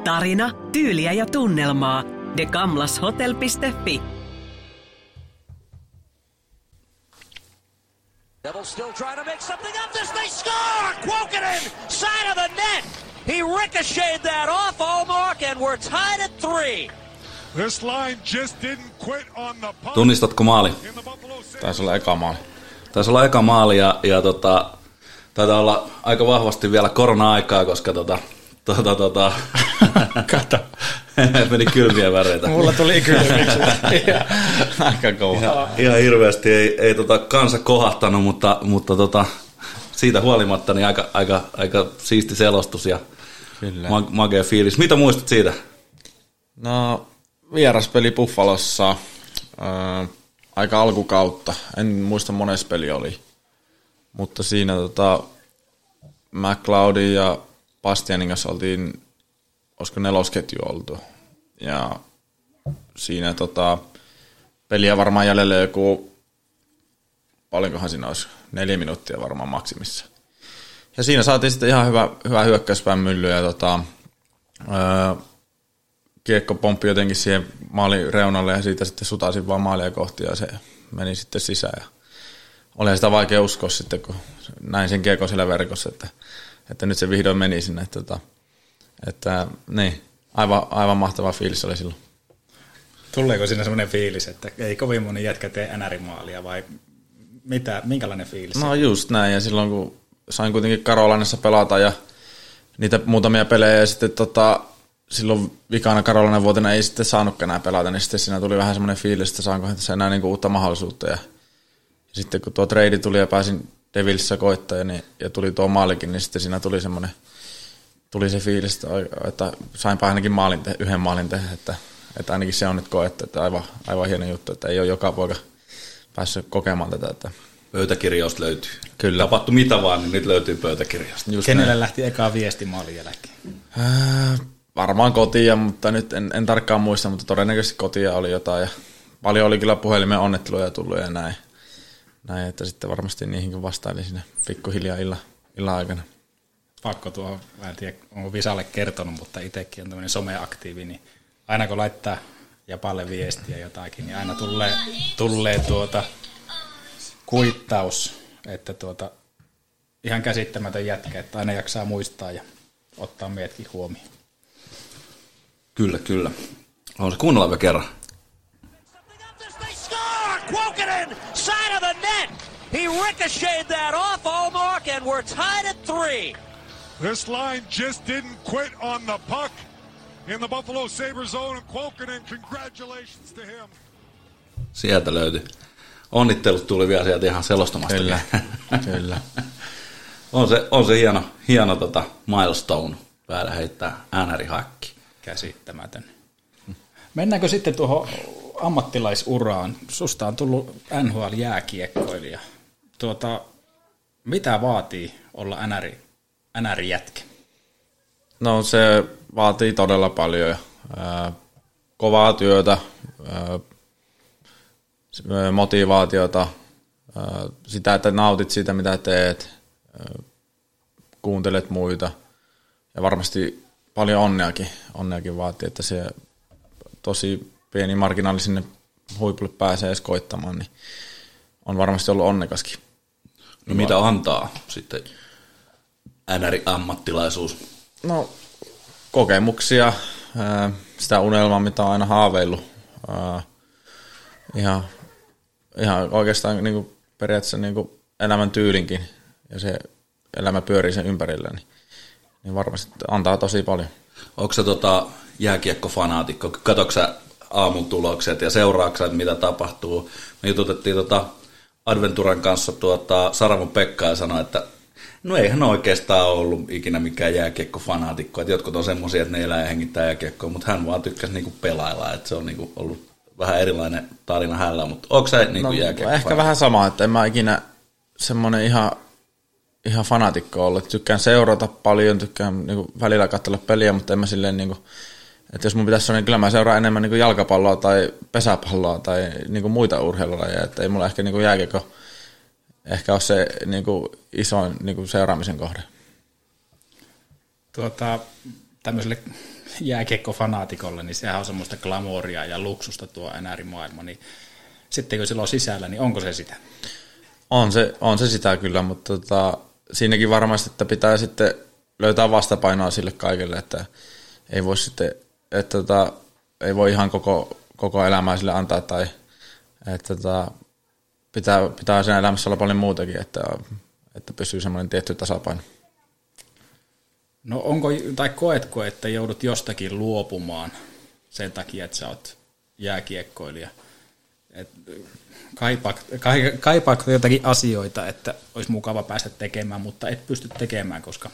Tarina, tyyliä ja tunnelmaa. TheGamlasHotel.fi. Devils still trying to make something of this. They score! Kuokkanen, side of the net. He ricocheted that off Ullmark and we're tied at 3. This line just didn't quit on the puck. Tunnistatko maali? Taisi olla eka maali ja taitaa olla aika vahvasti vielä korona-aikaa, koska Kato. Meni kylmiä väreitä. Mulla tuli kylmiksi. Aika kova. Ihan hirveästi ei kansa kohahtanut, mutta siitä huolimatta niin aika siisti selostus ja magea fiilis. Mitä muistat siitä? No, vieraspeli Buffalossa aika alkukautta. En muista mones peli oli. Mutta siinä McLeodin ja Bastianin kanssa oltiin, olisiko nelosketju oltu. Ja siinä peliä varmaan jäljellä joku, paljonkohan siinä olisi, 4 minuuttia varmaan maksimissa. Ja siinä saatiin sitten ihan hyvä hyökkäyspään mylly ja kiekko pomppi jotenkin siihen maalin reunalle ja siitä sitten sutasin vaan maalia kohti ja se meni sitten sisään. Ja olihan sitä vaikea uskoa sitten, kun näin sen kiekon siellä verkossa, että nyt se vihdoin meni sinne. Että niin, aivan mahtava fiilis oli silloin. Tuleeko siinä semmoinen fiilis, että ei kovin moni jätkä tee NR-maalia vai mitä, minkälainen fiilis? No just näin, ja silloin kun sain kuitenkin Karolainassa pelata ja niitä muutamia pelejä ja sitten silloin vikana Karolainen vuotena ei sitten saanutkaan enää pelata, niin sitten siinä tuli vähän semmoinen fiilis, että saankohan tässä enää niinku uutta mahdollisuutta. Ja sitten kun tuo trade tuli ja pääsin Devilsissä koittaa ja tuli tuo maalikin, niin sitten siinä tuli semmoinen, tuli se fiilis, että sainpa ainakin yhden maalin tehdä, että ainakin se on nyt koettu, että aivan hieno juttu, että ei ole joka poika päässyt kokemaan tätä. Että pöytäkirjausta löytyy. Kyllä. Tapahtui mitä vaan, niin nyt löytyy pöytäkirjausta. Kenelle lähti ekaa viesti maalin jälkeen? Varmaan kotia, mutta nyt en tarkkaan muista, mutta todennäköisesti kotia oli jotain. Ja paljon oli kyllä puhelimen onnetteluja tullut ja näin, että sitten varmasti niihinkin vastaili siinä pikkuhiljaa illan aikana. Pakko tuohon, en tiedä, onko Visalle kertonut, mutta itsekin on tämmöinen someaktiivi, niin aina kun laittaa Japalle viestiä jotakin, niin aina tulee kuittaus, että ihan käsittämätön jätkä, että aina jaksaa muistaa ja ottaa meidätkin huomioon. Kyllä. On se kuunnella kerran. Kuokkanen, side of the net. He ricocheted that off Ullmark and we're tied at 3. This line just didn't quit on the puck in the Buffalo Sabres zone and Kuokkanen, congratulations to him. Sieltä löytyi. Onnittelut tuli vielä sieltä ihan selostamasta. Kyllä. On se hieno milestone päällä heittää äänärihakki. Käsittämätön. Mennäänkö sitten tuohon ammattilaisuraan? Susta on tullut NHL-jääkiekkoilija. Mitä vaatii olla NR-jätkä? No se vaatii todella paljon. Kovaa työtä, motivaatiota, sitä, että nautit siitä, mitä teet, kuuntelet muita. Ja varmasti paljon onneakin vaatii, että se tosi pieni marginaali sinne huipulle pääsee edes koittamaan, niin on varmasti ollut onnekaskin. No mitä antaa sitten NR-ammattilaisuus? No kokemuksia, sitä unelmaa, mitä on aina haaveillut. Ihan oikeastaan niin kuin periaatteessa niin kuin elämän tyylinkin ja se elämä pyörii sen ympärillä, niin varmasti antaa tosi paljon. Onko se jääkiekkofanaatikko? Katsoitko sä aamun tulokset ja seuraatko mitä tapahtuu? Me jututettiin Adventuran kanssa Saramon Pekka ja sanoi, että no eihän oikeastaan ollut ikinä mikään jääkiekkofanaatikko. Että jotkut on semmoisia, että ne elää ja hengittää jääkiekkoa, mutta hän vaan tykkäsi niinku pelailla. Että se on niinku ollut vähän erilainen tarina hänellä, mutta onko sä niinku jääkiekkofanaatikko? Ehkä vähän sama, että en mä ikinä semmoinen ihan fanaatikko ollut. Tykkään seurata paljon, tykkään niinku välillä katsella peliä, mutta en mä silleen niinku, että jos mun pitäisi sanoa, niin kyllä mä seuraan enemmän niinku jalkapalloa tai pesäpalloa tai niinku muita urheilulajeja, että ei mulla ehkä niinku jääkiekko ehkä ole se niinku isoin niinku seuraamisen kohde. tämmöiselle jääkiekkofanaatikolle, niin sehän on semmoista glamouria ja luksusta tuo NR-maailma, niin sitten kun sillä on sisällä, niin onko se sitä? On se sitä kyllä, mutta siinäkin varmasti, että pitää sitten löytää vastapainoa sille kaikille, että ei voi sitten, että ei voi ihan koko elämää sille antaa, tai että pitää siinä elämässä olla paljon muutakin, että pysyy semmoinen tietty tasapaino. No onko, tai koetko, että joudut jostakin luopumaan sen takia, että sä oot jääkiekkoilija? Kaipaatko jotakin asioita, että olisi mukava päästä tekemään, mutta et pysty tekemään, koska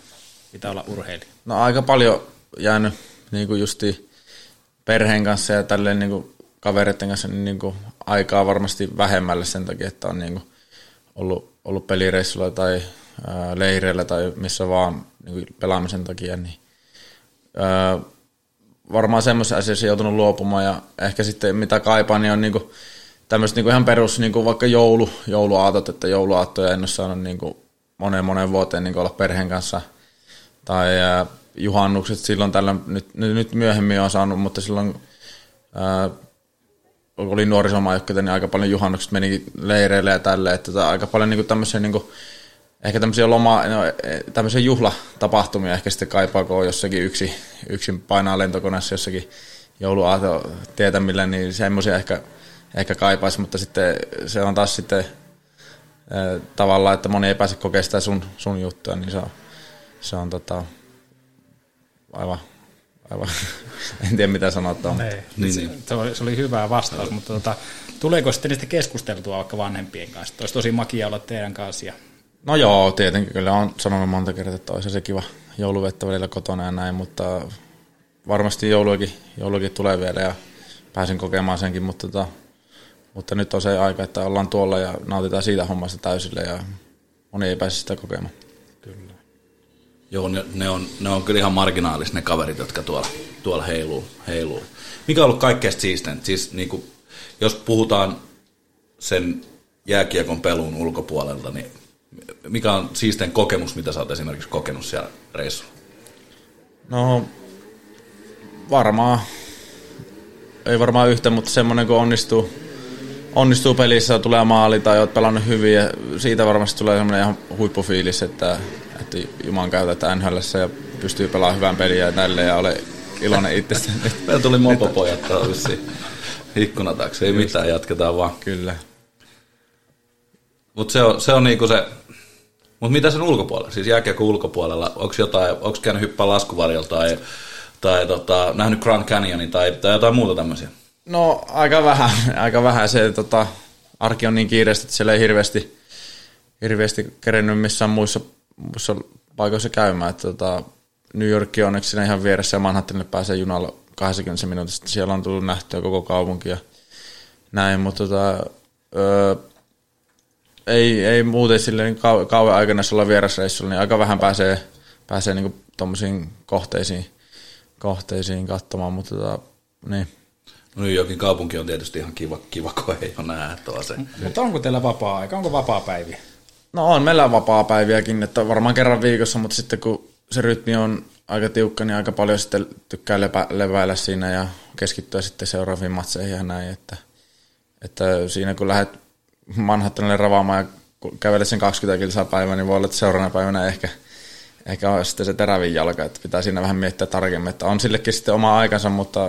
pitää olla urheilija? No aika paljon jäänyt niin justi perheen kanssa ja tälleen niin kavereiden kanssa niin aikaa varmasti vähemmälle sen takia, että on niin ollut pelireissulla tai leireillä tai missä vaan niin pelaamisen takia, niin varmaan semmoisessa asiassa joutunut luopumaan, ja ehkä sitten mitä kaipaan, niin on niin tämmöiset niin ihan perus, niin vaikka jouluaatot, että jouluaattoja en ole saanut niin moneen vuoteen niin olla perheen kanssa, tai juhannukset silloin tällä, nyt myöhemmin on saanut, mutta silloin oli nuorisomaajoukkueita, niin aika paljon juhannukset meni leireille ja tälleen, että aika paljon niin tämmöisiä niin ehkä tämmöisiä tämmöisiä juhlatapahtumia ehkä sitten kaipaa, kun on jossakin yksin painaa lentokoneessa jossakin jouluaato tietämillä, niin semmoisia ehkä kaipaisi, mutta sitten se on taas sitten tavallaan, että moni ei pääse kokea sitä sun juttua, niin se on aivan en tiedä mitä sanotaan. Niin. Se oli hyvä vastaus, mutta tuleeko sitten niistä keskusteltua vaikka vanhempien kanssa? Olisi tosi makia olla teidän kanssa ja... No joo, tietenkin kyllä on sanonut monta kertaa, että olisi se kiva jouluvettä välillä kotona ja näin, mutta varmasti jouluakin tulee vielä ja pääsen kokemaan senkin, mutta nyt on se aika, että ollaan tuolla ja nautitaan siitä hommasta täysille ja moni ei pääse sitä kokemaan. Kyllä. Joo, ne on kyllä ihan marginaaliset ne kaverit, jotka tuolla heiluu. Mikä on ollut kaikkein siisteintä? Siis niin kuin, jos puhutaan sen jääkiekon pelun ulkopuolelta, niin mikä on siisteen kokemus, mitä sä oot esimerkiksi kokenut siellä reissulla? No varmaan, ei varmaan yhtä, mutta semmoinen kun onnistuu pelissä, tulee maali tai oot pelannut hyvin ja siitä varmasti tulee semmoinen ihan huippufiilis, että juman käytetään NHL:ssä ja pystyy pelaamaan hyvän peliä ja tälleen ja ole iloinen itsestä. Meillä tuli mopopojat vissiin ikkuna taakse, ei mitään, jatketaan vaan. Kyllä. Mutta se on niinku se, mut mitä sen ulkopuolella, siis jääkiekon ulkopuolella, onko käynyt hyppää laskuvarjolta tai nähnyt Grand Canyonin tai jotain muuta tämmöisiä? No aika vähän se arki on niin kiireistä, että siellä ei hirveästi kerennyt missään muissa paikoissa käymään. Et, New York on onneksi siinä ihan vieressä ja Manhattanille pääsee junalla 20 minuutista, siellä on tullut nähtyä koko kaupunki ja näin, mutta Ei muuten silleen kauan aikana, jos ollaan vierasreissulla, niin aika vähän pääsee niinku tommosiin kohteisiin katsomaan, mutta niin. No niin, jokin kaupunki on tietysti ihan kiva kun ei ole nähtöä se. Mutta onko teillä vapaa-aika, onko vapaa-päiviä? No on, meillä on vapaa-päiviäkin, että varmaan kerran viikossa, mutta sitten kun se rytmi on aika tiukka, niin aika paljon sitten tykkää leväillä siinä ja keskittyä sitten seuraaviin matseihin ja näin, että siinä kun lähdet Manhattanille ravaamaan ja kävelet sen 20 kilsaa päivänä, niin voi olla, että seuraavana päivänä ehkä on sitten se terävin jalka, että pitää siinä vähän miettiä tarkemmin, että on sillekin sitten oma aikansa, mutta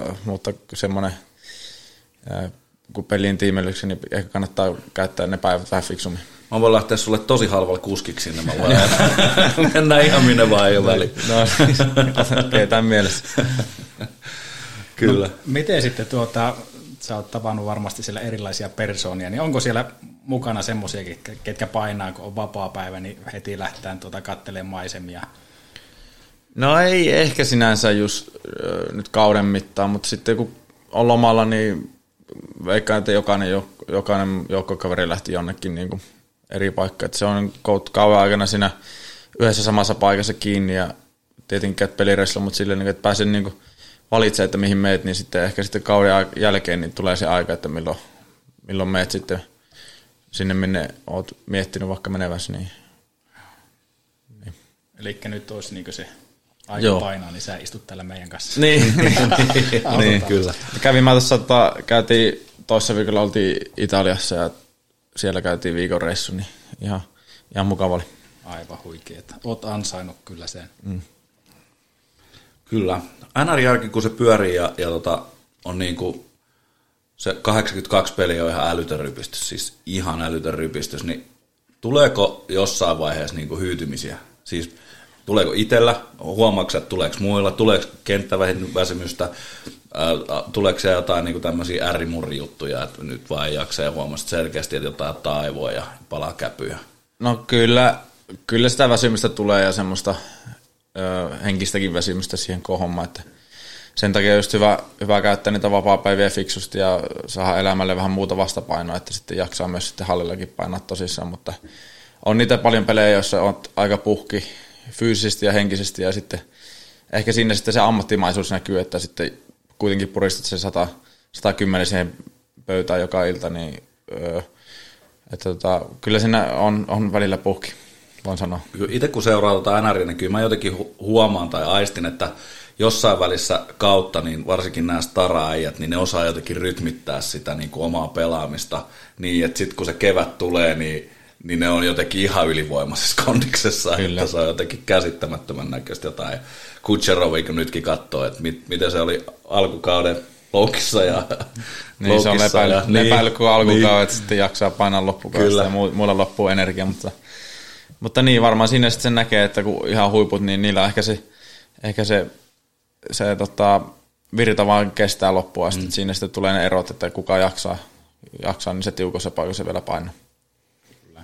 semmoinen kun pelin tiimelyksi, niin ehkä kannattaa käyttää ne päivät vähän fiksummin. Mä voin lähteä sulle tosi halvalla kuskiksi sinne, mä voin mennä ihan minne vaan jo väliin. No, ei tämän mielessä. Kyllä. No, miten sitten sä oot tavannut varmasti siellä erilaisia persoonia, niin onko siellä mukana semmoisia, ketkä painaa, kun on vapaa-päivä, niin heti lähtään katselemaan maisemia? No ei ehkä sinänsä just nyt kauden mittaan, mutta sitten kun on lomalla, niin veikkaan, että jokainen joukkokaveri lähti jonnekin niin kuin eri paikkaan. Että se on kauan aikana siinä yhdessä samassa paikassa kiinni ja tietenkin käyt pelireissulla, mutta silleen, että pääsee niin kuin valitse, että mihin meet, niin sitten ehkä sitten kauden jälkeen niin tulee se aika, että milloin meet sitten sinne, minne oot miettinyt vaikka meneväsi. Niin. Eli nyt olisi niin se aika painaa, niin sä istut täällä meidän kanssa. Niin, niin kyllä. Kävin mä tuossa, käytiin toissa viikolla, oltiin Italiassa ja siellä käytiin viikon reissu, niin ihan mukava oli. Aivan huikeeta. Oot ansainnut kyllä sen. Mm. Kyllä. NR-järki, kun se pyörii ja on niin kuin se 82 peliä on ihan älytön rypistys, siis ihan älytön rypistys, niin tuleeko jossain vaiheessa niin kuin hyytymisiä? Siis tuleeko itsellä, huomaatko että tuleeko muilla, tuleeko kenttäväsymystä, tuleeko se jotain niin kuin tämmöisiä ärrimurrijuttuja, että nyt vaan ei jaksa ja huomasit selkeästi, että jotain ottaa aivoa ja palaa käpyä? No kyllä sitä väsymystä tulee ja semmoista henkistäkin väsymystä siihen kohommaan, että sen takia on just hyvä käyttää niitä vapaapäiviä fiksusti ja saada elämälle vähän muuta vastapainoa, että sitten jaksaa myös sitten hallillakin painaa tosissaan, mutta on niitä paljon pelejä, joissa on aika puhki fyysisesti ja henkisesti ja sitten ehkä siinä sitten se ammattimaisuus näkyy, että sitten kuitenkin puristat sen 110 siihen pöytään joka ilta, niin että kyllä siinä on välillä puhki, voin sanoa. Itse kun seuraa NR:ää, niin kyllä mä jotenkin huomaan tai aistin, että jossain välissä kautta, niin varsinkin nämä staraajat, niin ne osaa jotenkin rytmittää sitä niin kuin omaa pelaamista niin, että sitten kun se kevät tulee, niin ne on jotenkin ihan ylivoimaisessa kondiksessa, kyllä. Että se on jotenkin käsittämättömän näköistä jotain. Kutšerovi kun nytkin katsoo, että miten se oli alkukauden loukissa ja niin, loukissa. Se on lepäily kun alkukauden, niin. Että sitten jaksaa painaa loppukaudesta ja muilla loppuu energia, mutta niin varmaan siinä sitten se näkee, että kun ihan huiput, niin niillä ehkä se virta vaan kestää loppua ja sitten siinä sitten tulee ne erot, että kuka jaksaa niin se tiukossa paikassa vielä painaa. Kyllä.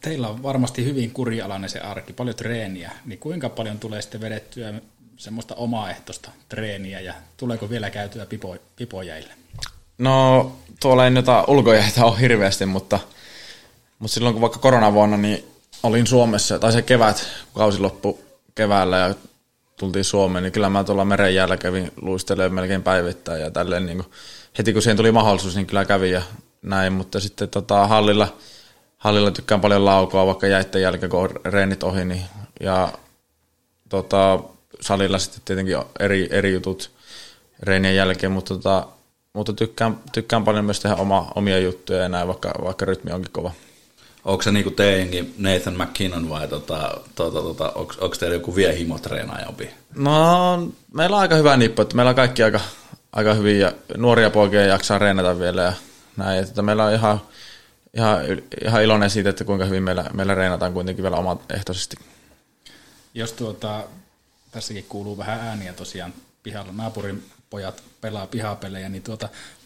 Teillä on varmasti hyvin kurialainen se arki, paljon treeniä, niin kuinka paljon tulee sitten vedettyä semmoista omaehtoista treeniä ja tuleeko vielä käytyä pipojäillä? No tuolla ei noita ulkojäitä ole hirveästi, mutta silloin kun vaikka koronavuonna niin olin Suomessa, tai se kevät, kun kausi loppui keväällä ja tultiin Suomeen, niin kyllä mä tuolla merenjäällä kävin luistelemaan melkein päivittäin ja tälleen niin kuin, heti kun siihen tuli mahdollisuus, niin kyllä kävin ja näin, mutta sitten hallilla tykkään paljon laukoa, vaikka jäitten jälkeen, kun on reenit ohi, niin, ja salilla sitten tietenkin eri jutut reenien jälkeen, mutta tykkään paljon myös tehdä omia juttuja ja näin, vaikka rytmi onkin kova. Onko se niinku teidänkin Nathan McKinnon vai onko teillä joku vielä himotreenaajampi? No, meillä on aika hyvä nippu, että meillä on kaikki aika hyviä nuoria poikia jaksaa reenata vielä ja näin. Että meillä on ihan iloinen siitä, että kuinka hyvin meillä reenataan kuitenkin vielä omaehtoisesti. Jos tässäkin kuuluu vähän ääniä tosiaan pihalla, naapurin pojat pelaa pihapelejä, niin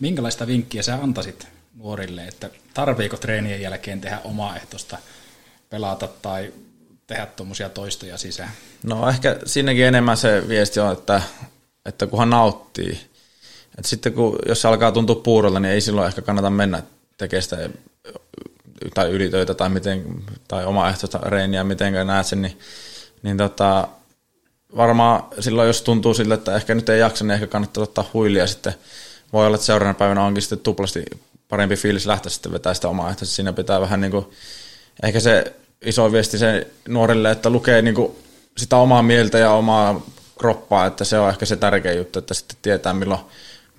minkälaista vinkkiä sä antaisit nuorille, että tarviiko treenien jälkeen tehdä omaehtoista pelata tai tehdä tuommoisia toistoja sisään? No ehkä siinäkin enemmän se viesti on, että kunhan nauttii. Et sitten kun, jos se alkaa tuntua puurolta, niin ei silloin ehkä kannata mennä tekemään sitä tai ylitöitä tai omaehtoista reiniä, miten näet sen, niin varmaan silloin jos tuntuu siltä, että ehkä nyt ei jaksa, niin ehkä kannattaa ottaa huilia sitten. Voi olla, että seuraavana päivänä onkin sitten tuplasti parempi fiilis lähteä sitten vetää sitä omaa ehtoista. Siinä pitää vähän niin kuin, ehkä se iso viesti se nuorille, että lukee niin kuin sitä omaa mieltä ja omaa kroppaa, että se on ehkä se tärkeä juttu, että sitten tietää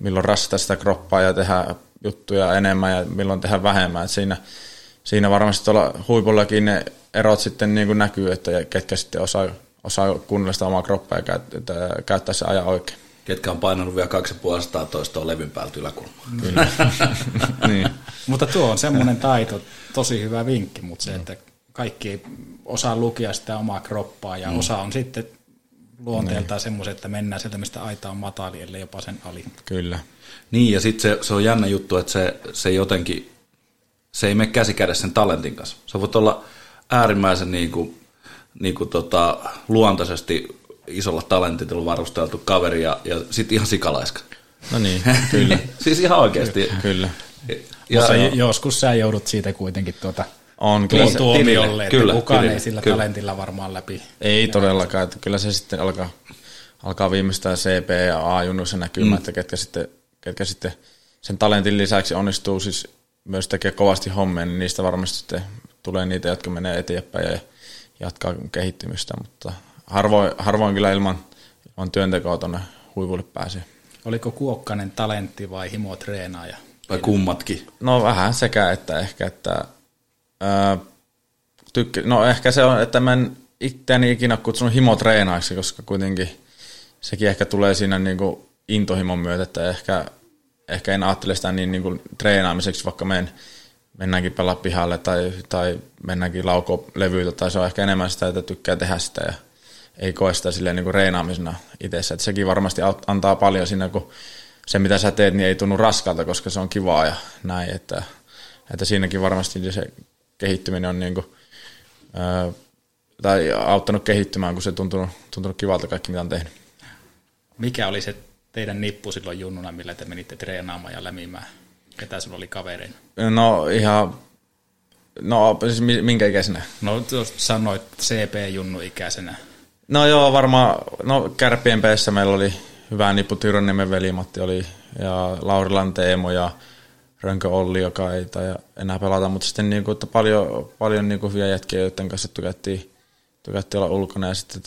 milloin rassata sitä kroppaa ja tehdä juttuja enemmän ja milloin tehdä vähemmän. Että siinä varmasti tuolla huipullakin ne erot sitten niin kuin näkyy, että ketkä sitten osaa kuunnella sitä omaa kroppaa ja käyttää se ajan oikein. Ketkä on painanut vielä 250 toistoa levyn päältä yläkulmaan. Kyllä. Niin. Mutta tuo on semmoinen taito, tosi hyvä vinkki, mutta se, että kaikki ei osaa lukea sitä omaa kroppaa ja osa on sitten luonteeltaan semmoisen, että mennään sieltä, mistä aita on matali, ellei jopa sen ali. Kyllä. Niin ja sitten se on jännä juttu, että se jotenkin, se ei mene käsi kädessä sen talentin kanssa. Sä voit olla äärimmäisen niin kuin luontaisesti isolla talentilla varusteltu kaveri ja sit ihan sikalaiska. No niin, kyllä. Siis ihan oikeesti. Kyllä. Ja joskus sä joudut siitä kuitenkin tuomiolle, että kyllä, kukaan ei sillä talentilla varmaan läpi. Ei todellakaan, että kyllä se sitten alkaa viimeistään CP- ja A-junnuissa näkymään, että ketkä sitten sen talentin lisäksi onnistuu siis myös tekemään kovasti hommia, niin niistä varmasti tulee niitä, jotka menee eteenpäin ja jatkaa kehittymistä, mutta harvoin kyllä ilman työntekoa tuonne huipulle pääsee. Oliko Kuokkanen talentti vai himo treenaaja? Vai kummatkin? No vähän sekä että ehkä, että ehkä se on, että mä en itseäni ikinä kutsunut himotreenaajaksi, koska kuitenkin sekin ehkä tulee siinä niinku intohimon myötä, että ehkä en ajattele sitä niin niinku treenaamiseksi, vaikka mennäänkin pelaa pihalle tai mennäänkin laukoo levyiltä, tai se on ehkä enemmän sitä, että tykkää tehdä sitä ja ei koe sitä silleen niinku treenaamisena itsessä. Et sekin varmasti antaa paljon siinä, kun se mitä sä teet, niin ei tunnu raskalta, koska se on kivaa ja näin, että siinäkin varmasti se kehittyminen on niinku, tai auttanut kehittymään, kun se tuntunut kivalta kaikki, mitä on tehnyt. Mikä oli se teidän nippu silloin junnuna, millä te menitte treenaamaan ja lämimään? Ketä sinulla oli kavereina? No ihan, siis minkä ikäisenä? No sanoit CP-junnu ikäisenä. No joo, varmaan, Kärppien päässä meillä oli hyvä nippu, Tyronniemen veli Matti oli, ja Laurilan Teemo ja Rönkö Olli, joka ei enää pelata, mutta sitten niinku, että paljon niinku hyviä jätkiä, joiden kanssa tykättiin olla ulkona, ja sitten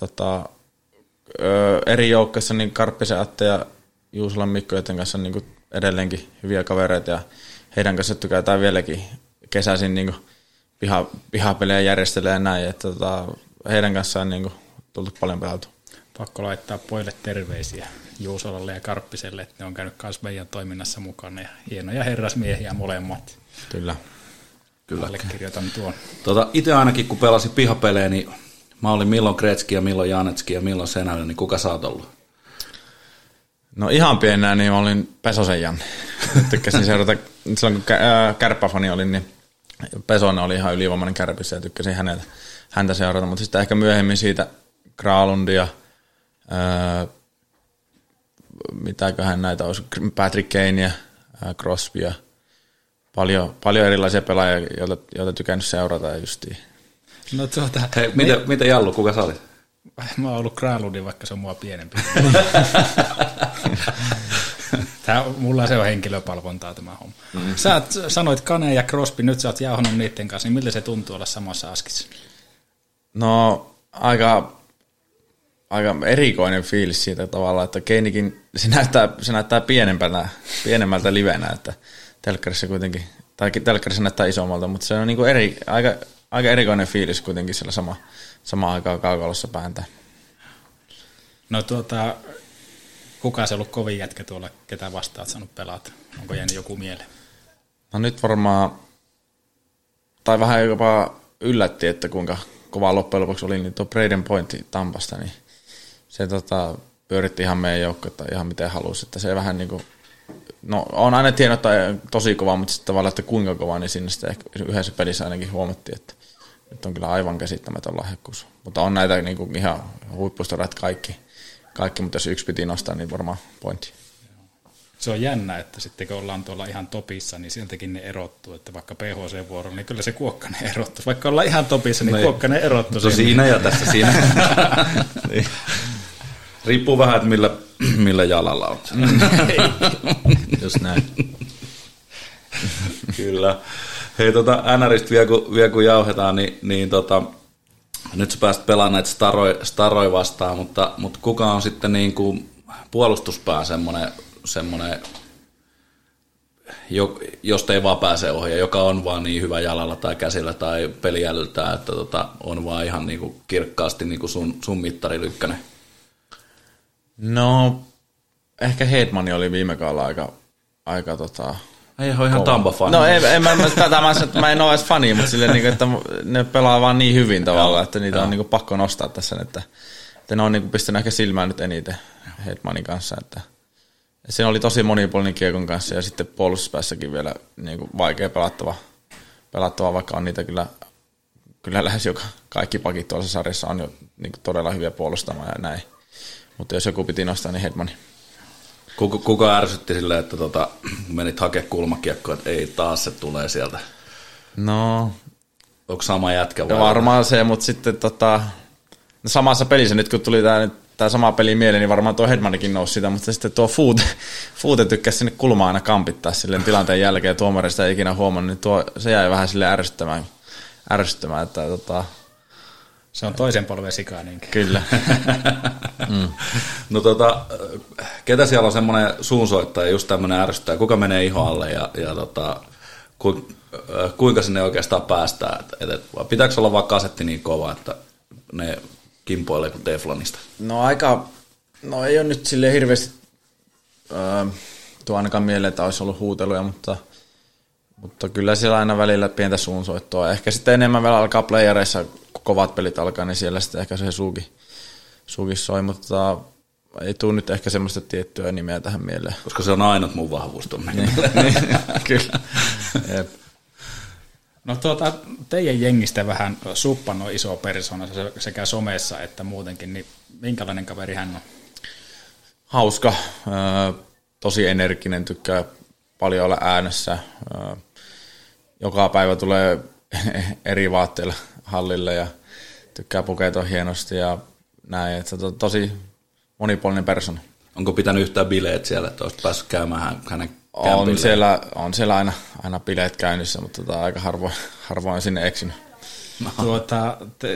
eri joukkoissa niin Karppisen Atte ja Juusalan Mikko, joiden kanssa on niinku edelleenkin hyviä kavereita, ja heidän kanssa tykätään vieläkin kesäisin niinku pihapelejä järjestelee ja näin, että heidän kanssaan on niinku tullut paljon pelattua. Pakko laittaa poille terveisiä Juusolalle ja Karppiselle, että ne on käynyt myös meidän toiminnassa mukana, ja hienoja herrasmiehiä molemmat. Kyllä. Allekirjoitan tuon. Itse ainakin, kun pelasin pihapelejä, niin mä olin milloin Kretski ja milloin Janetski ja milloin Senällä, niin kuka sä oot ollut? No ihan pienenä, niin mä olin Pesosen Janne. Tykkäsin seurata, silloin kun kärppäfani olin, niin Pesonen oli ihan ylivoimainen Kärpissä ja tykkäsin häntä seurata, mutta sitten ehkä myöhemmin siitä Granlundia, mitäköhän näitä olisi, Patrick Kane ja Crosby ja paljon erilaisia pelaajia, joita tykännyt seurata justiin. No hei, mitä Jallu, kuka sä olit? Mä oon ollut Granlundin, vaikka se on mua pienempi. Mulla se on henkilöpalvontaa tämä homma. Mm-hmm. Sä sanoit Kane ja Crosby, nyt sä oot jauhannut niiden kanssa, niin miltä se tuntuu olla samassa askissa? No aika erikoinen fiilis siitä tavalla, että Keinikin se näyttää pienemmältä livenä, että telkkarissa kuitenkin, tai telkkarissa näyttää isommalta, mutta se on niin kuin aika erikoinen fiilis kuitenkin siellä samaan aikaan kaukalossa pääntää. No kuka se on ollut kovin jätkä tuolla, ketä vastaan olet saanut pelata? Onko jäänyt joku mieleen? No nyt varmaan, tai vähän jopa yllätti, että kuinka kova loppujen lopuksi oli, niin tuo Braden Pointe Tampasta, niin se pyöritti ihan meidän joukkoa ihan miten halusi, että se vähän niin kuin, on aina tiennyt, että tosi kova, mutta sitten tavallaan, että kuinka kova, niin sinne sitten ehkä yhdessä pelissä ainakin huomattiin, että nyt on kyllä aivan käsittämätön lahjakkuus. Mutta on näitä niin kuin ihan huippustorat kaikki, mutta jos yksi piti nostaa, niin varmaan Pointti. Se on jännä, että sitten kun ollaan tuolla ihan topissa, niin sieltäkin ne erottuu, että vaikka PHC-vuorolla, niin kyllä se Kuokkanen erottuu. Vaikka ollaan ihan topissa, niin Kuokkanen erottuu. No siinä ja tässä siinä. Niin. Riippuu vähän, että millä jalalla on. Just näin. Kyllä. Hei, NRistä vielä kun jauhetaan, niin nyt sä pääsit pelaamaan näitä staroi vastaan, mutta kuka on sitten niin kuin puolustuspää semmoinen, josta ei vaan pääse ohi, joka on vaan niin hyvä jalalla tai käsillä tai peliälyltään, että on vaan ihan niinku kirkkaasti niinku sun mittari Lykkönen. No, ehkä Hedman oli viime kaudella aika ei ole ihan Tampa-fani. No mä en ole edes fani, mutta silleen, niinku, että ne pelaa vaan niin hyvin tavallaan, että niitä on niinku pakko nostaa tässä, että ne on niinku pistänyt ehkä silmään nyt eniten Hedmanin kanssa, että se oli tosi monipuolinen kiekon kanssa ja sitten puolustuspäässäkin vielä niin vaikea pelattava, vaikka on niitä kyllä lähes kaikki pakit tuolla sarjassa on jo niin todella hyviä puolustamaan ja näin. Mutta jos joku piti nostaa, niin Hedmani. Kuka ärsytti silleen, että menit hakea kulmakiekkoa, että ei taas se tulee sieltä? No. Onko sama jätkä? Varmaan se, mutta sitten samassa pelissä nyt kun tuli tämä sama peli mieleen, niin varmaan tuo Hedmanikin nousi sitä, mutta sitten tuo Fuute tykkäsi sinne kulmaa aina kampittaa silleen tilanteen jälkeen, tuomari sitä ei ikinä huomannut, niin se jäi vähän silleen ärsyttämään, että Se on toisen polven sikaa niinkin. Kyllä. No ketä siellä on semmoinen suunsoittaja, just tämmöinen ärsyttää, kuka menee ihon alle kuinka sinne oikeastaan päästään? Pitääkö olla vaan kasetti niin kova, että ne kimpoilee kuin teflonista? No ei ole nyt silleen hirveästi tuo ainakaan mieleen, että olisi ollut huuteluja, mutta kyllä siellä aina välillä pientä suunsoittoa. Ehkä sitten enemmän vielä alkaa playereissa, kun kovat pelit alkaa, niin siellä sitten ehkä se suukin soi, mutta ei tule nyt ehkä semmoista tiettyä nimeä tähän mieleen. Koska se on ainut mun vahvuus tuonne. Kyllä. Jep. No teidän jengistä vähän Subban on iso persoona sekä somessa että muutenkin, niin minkälainen kaveri hän on? Hauska, tosi energinen, tykkää paljon olla äänessä. Joka päivä tulee eri vaatteilla hallille ja tykkää pukeutua hienosti ja näin. Että tosi monipuolinen persona. Onko pitänyt yhtään bileet siellä, että olisit päässyt käymään hänen kämpilleen? On siellä aina bileet käynnissä, mutta aika harvoin sinne eksynyt. No.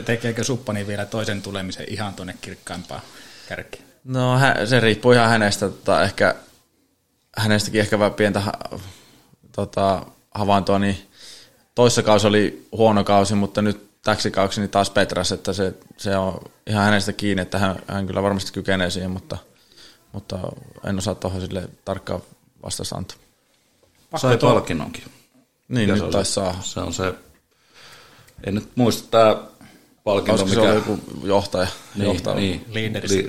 Tekeekö Subbani vielä toisen tulemisen ihan tuonne kirkkaimpaan kärkiin? No se riippuu ihan hänestä. Hänestäkin ehkä vähän pientä havaintoa, niin toissa kausi oli huono kausi, mutta nyt täksi kausi niin taas petras, että se on ihan hänestä kiinni, että hän kyllä varmasti kykenee siihen, mutta en osaa tuohon sille tarkkaan vastausta antaa. Sai palkinnonkin. Niin, ja nyt taisi saa. Se on se, en nyt muista tämä palkinto, mikä on joku johtaja. Niin.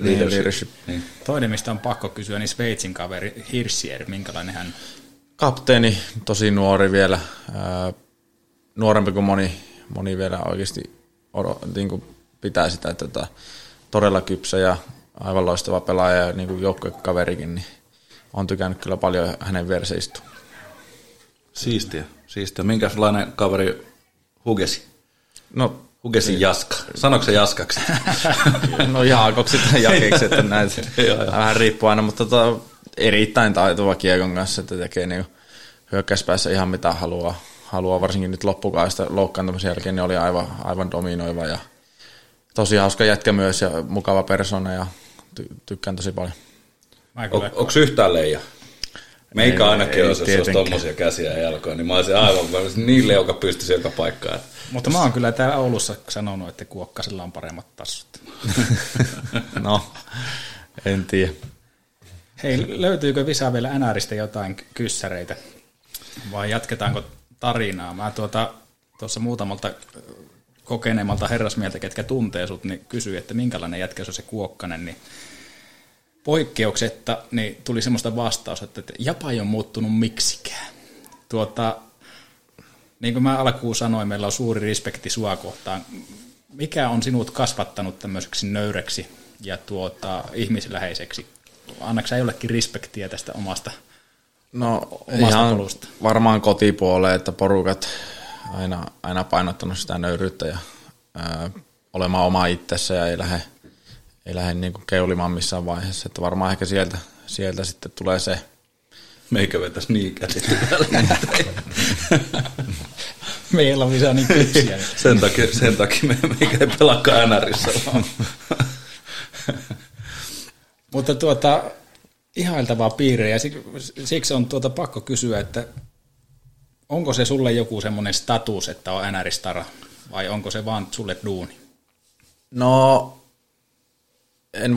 Leadership. Niin. Toinen, mistä on pakko kysyä, niin Sveitsin kaveri Hitcher, minkälainen hän? Kapteeni, tosi nuori vielä, nuorempi kuin moni vielä oikeasti niin pitää sitä, että todella kypsä ja aivan loistava pelaaja ja niin joukkuekaverikin, niin on tykännyt kyllä paljon hänen vieressä istua. Siistiä. Minkälainen kaveri Hugesi? No Hugesin Jaska. Sanoiko se Jaskaksi? No Jaakoksi tai Jakeksi, että näitä vähän riippuu aina, mutta erittäin taitava kiekon kanssa, että tekee niin hyökkäyspäässä ihan mitä haluaa. Varsinkin nyt loppukaista loukkaantumisen jälkeen niin oli aivan dominoiva ja tosi hauska jätkä myös ja mukava persona ja tykkään tosi paljon. Onko yhtään leija? Meikä ainakin olisi, jos olisi tommosia käsiä ja jalkoja, niin mä olisin aivan niin leuka pystyisi joka paikkaan. Mutta mä oon kyllä täällä Oulussa sanonut, että Kuokkasella on paremmat tassut. No, en tiedä. Hei, löytyykö Visa vielä NRistä jotain kyssäreitä vai jatketaanko tarinaa? Mä tuossa muutamalta kokeneemmalta herrasmieltä, ketkä tuntee sut, niin kysyi, että minkälainen jätkä se on se Kuokkanen, niin poikkeuksetta niin tuli semmoista vastausta, että japa ei ole muuttunut miksikään. Niin kuin mä alkuun sanoin, meillä on suuri respekti sua kohtaan. Mikä on sinut kasvattanut tämmöiseksi nöyreksi ja ihmisläheiseksi? Annatko sä jollekin respektiä tästä omasta polusta? Varmaan kotipuoleen, että porukat aina painottanut sitä nöyryyttä ja olemaan oma itsessä ja ei lähde niin kuin keulimaan missään vaiheessa. Että varmaan ehkä sieltä sitten tulee se. Meikä vetäisi niin käsit välillä. Meillä on Visa niin kypsiä. Sen takia meikä ei pelaakaan NRissä. Mutta ihailtavaa piirejä. Siksi on pakko kysyä, että onko se sulle joku semmoinen status, että on NR-stara, vai onko se vaan sulle duuni? No, en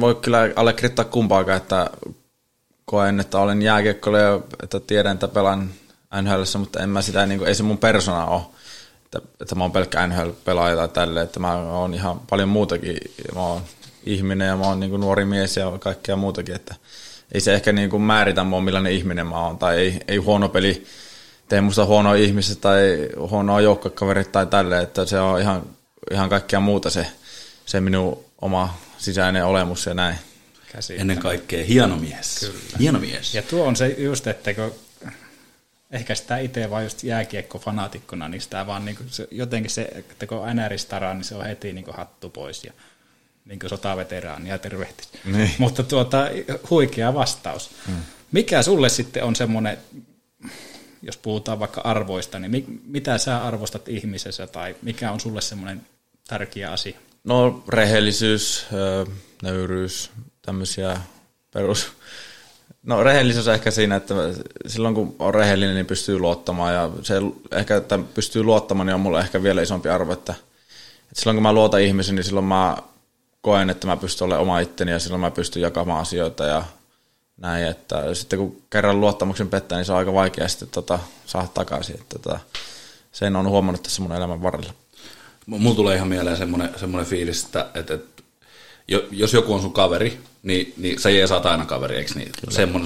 voi kyllä allekirjoittaa kumpaakaan, että koen, että olen jääkiekkoilija, että tiedän, että pelaan NHL:ssä, mutta en mä sitä, niin kuin, ei se mun persona ole, että mä oon pelkkä NHL-pelaaja tai tälleen, että mä oon ihan paljon muutakin, mä oon ihminen ja mä oon niin kuin nuori mies ja kaikkea muutakin, että ei se ehkä niin kuin määritä mua, millainen ihminen mä oon, tai ei huono peli tee musta huonoa ihmistä tai huonoa joukkuekaverit tai tälleen, että se on ihan kaikkea muuta se minun oma sisäinen olemus ja näin. Käsittää. Ennen kaikkea hieno mies. Kyllä. Hieno mies. Ja tuo on se just, että ehkä sitä itse vaan just jääkiekko-fanaatikkona, niin sitä vaan niin se, jotenkin se, että kun on NR-staraa, niin se on heti niin hattu pois ja niin sotaveteraania tervehti. Niin. Mutta huikea vastaus. Mikä sulle sitten on semmoinen, jos puhutaan vaikka arvoista, niin mitä sä arvostat ihmisessä tai mikä on sulle semmoinen tärkeä asia? No rehellisyys, nöyryys, tämmöisiä perus... No rehellisyys ehkä siinä, että silloin kun on rehellinen, niin pystyy luottamaan. Ja se ehkä, että pystyy luottamaan, niin on mulle ehkä vielä isompi arvo, että silloin kun mä luotan ihmisiin, niin silloin mä koen, että mä pystyn olemaan oma itteni ja silloin mä pystyn jakamaan asioita ja näin. Että sitten kun kerran luottamuksen pettää, niin se on aika vaikea sitten saada takaisin. Että sen on huomannut tässä mun elämän varrella. Mulla tulee ihan mieleen semmoinen fiilis, että jos joku on sun kaveri, niin sä jeesaat aina kaveri, eikö niin?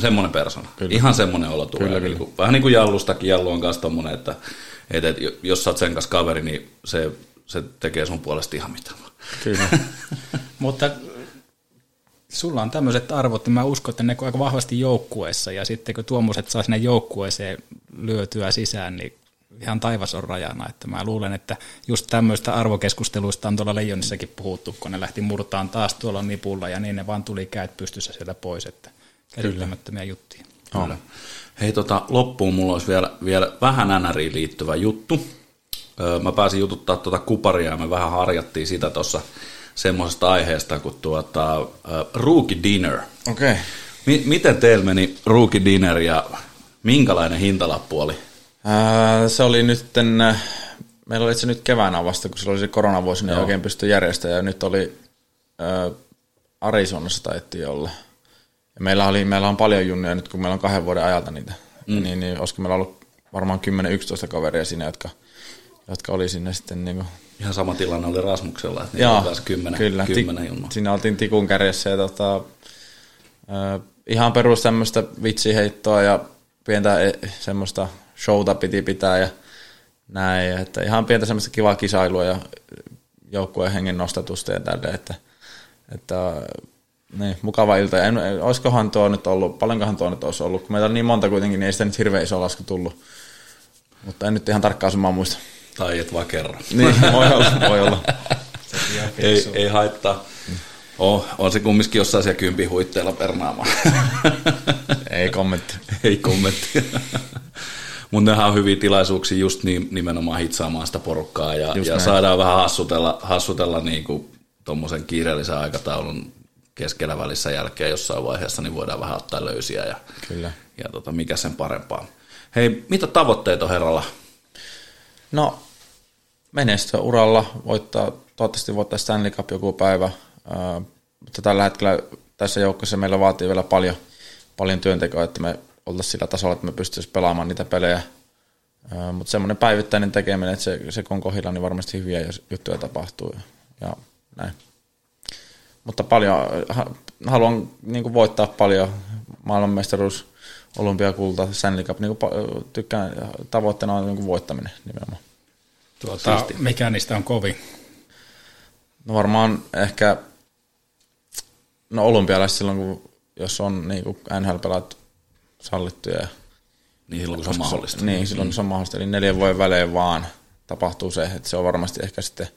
Semmoinen persona. Kyllä. Ihan semmoinen olo tulee. Kyllä, kyllä. Vähän niin kuin Jallustakin. Jallu on kanssa tommoinen, että jos sä oot sen kanssa kaveri, niin se tekee sun puolesta ihan mitä. Kyllä. Mutta sulla on tämmöiset arvot, niin mä uskon, että ne on aika vahvasti joukkueessa, ja sitten kun tuommoiset saa sinne joukkueeseen lyötyä sisään, niin ihan taivas on rajana, että mä luulen, että just tämmöistä arvokeskusteluista on tuolla Leijonissakin puhuttu, kun ne lähti murtaan taas tuolla nipulla ja niin ne vaan tuli käyt pystyssä sieltä pois, että käsittämättömiä juttuja. Kyllä. Hei loppuun mulla olisi vielä vähän NRiin liittyvä juttu. Mä pääsin jututtaa kuparia ja me vähän harjattiin sitä tuossa semmoisesta aiheesta kuin rookie dinner. Okay. Miten teillä meni rookie dinner ja minkälainen hintalappu oli? Se oli nyt, meillä oli itse nyt keväänä vasta, kun se oli se koronavuosi, niin oikein pystyi järjestämään, ja nyt oli Arizonassa taittiin olla. Ja meillä on paljon junnia nyt, kun meillä on 2 vuoden ajalta niitä, niin olisiko meillä ollut varmaan 10-11 kaveria siinä, jotka oli sinne sitten niin kuin... Ihan sama tilanne oli Rasmuksella, että niillä oli taas 10 junnoa. Siinä oltiin tikun kärjessä, ja ihan perus tämmöistä vitsiheittoa ja pientä semmoista... showta piti pitää ja näin, että ihan pientä semmoista kivaa kisailua ja joukkueen hengen nostatusta ja tälleen, että niin, mukava ilta. Ja olisikohan tuo nyt ollut, paljonkohan tuo nyt olisi ollut, kun meitä on niin monta kuitenkin, niin ei sitä nyt hirveän iso lasku tullut, mutta en nyt ihan tarkkaan sumaa muista. Tai et vaan kerran. Niin, voi olla. Ei haittaa. On se kumminkin jossain siellä 10 huitteilla pernaamaan. Ei kommentti. Mutta nehän on hyviä tilaisuuksia just nimenomaan hitsaamaan sitä porukkaa ja saadaan vähän hassutella niinku tommosen kiireellisen aikataulun keskellä välissä jälkeen jossain vaiheessa, niin voidaan vähän ottaa löysiä ja, kyllä. Ja mikä sen parempaa. Hei, mitä tavoitteita on herralla? No, menestyä uralla, toivottavasti voittaa Stanley Cup joku päivä, mutta tällä hetkellä tässä joukkueessa meillä vaatii vielä paljon työntekoa, että me oltaisiin sillä tasolla, että me pystyisimme pelaamaan niitä pelejä. Mutta semmoinen päivittäinen tekeminen, että se kun kohdilla, niin varmasti hyviä juttuja tapahtuu. Ja näin. Mutta paljon, haluan niin voittaa paljon. Maailmanmestaruus, olympiakulta, Stanley Cup. Niin tykkään, tavoitteena on niin voittaminen nimenomaan. Mikä niistä on kovin? No varmaan ehkä olympialaiset silloin, jos on niin NHL-pelaat sallittuja. Niin silloin, kun se on mahdollista. Niin, silloin, kun se on mahdollista. Eli 4 vuoden välein vaan tapahtuu se, että se on varmasti ehkä sitten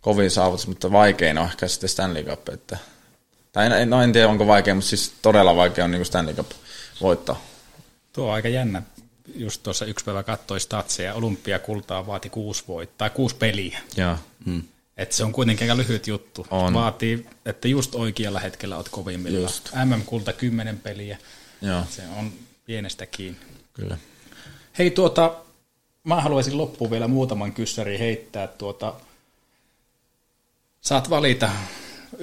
kovin saavutus, mutta vaikein on ehkä sitten Stanley Cup. En tiedä, onko vaikea, mutta siis todella vaikea on niin kuin Stanley Cup voittaa. Tuo on aika jännä. Just tuossa yksi päivä katsoi statseja. Olympiakultaa vaati 6 peliä. Joo. Hmm. Että se on kuitenkin aika lyhyt juttu. On. Vaatii, että just oikealla hetkellä olet kovimmilla. MM-kulta 10 peliä. Joo. Se on pienestä kiinni. Kyllä. Hei, mä haluaisin loppuun vielä muutaman kyssärin heittää. Saat valita 1-3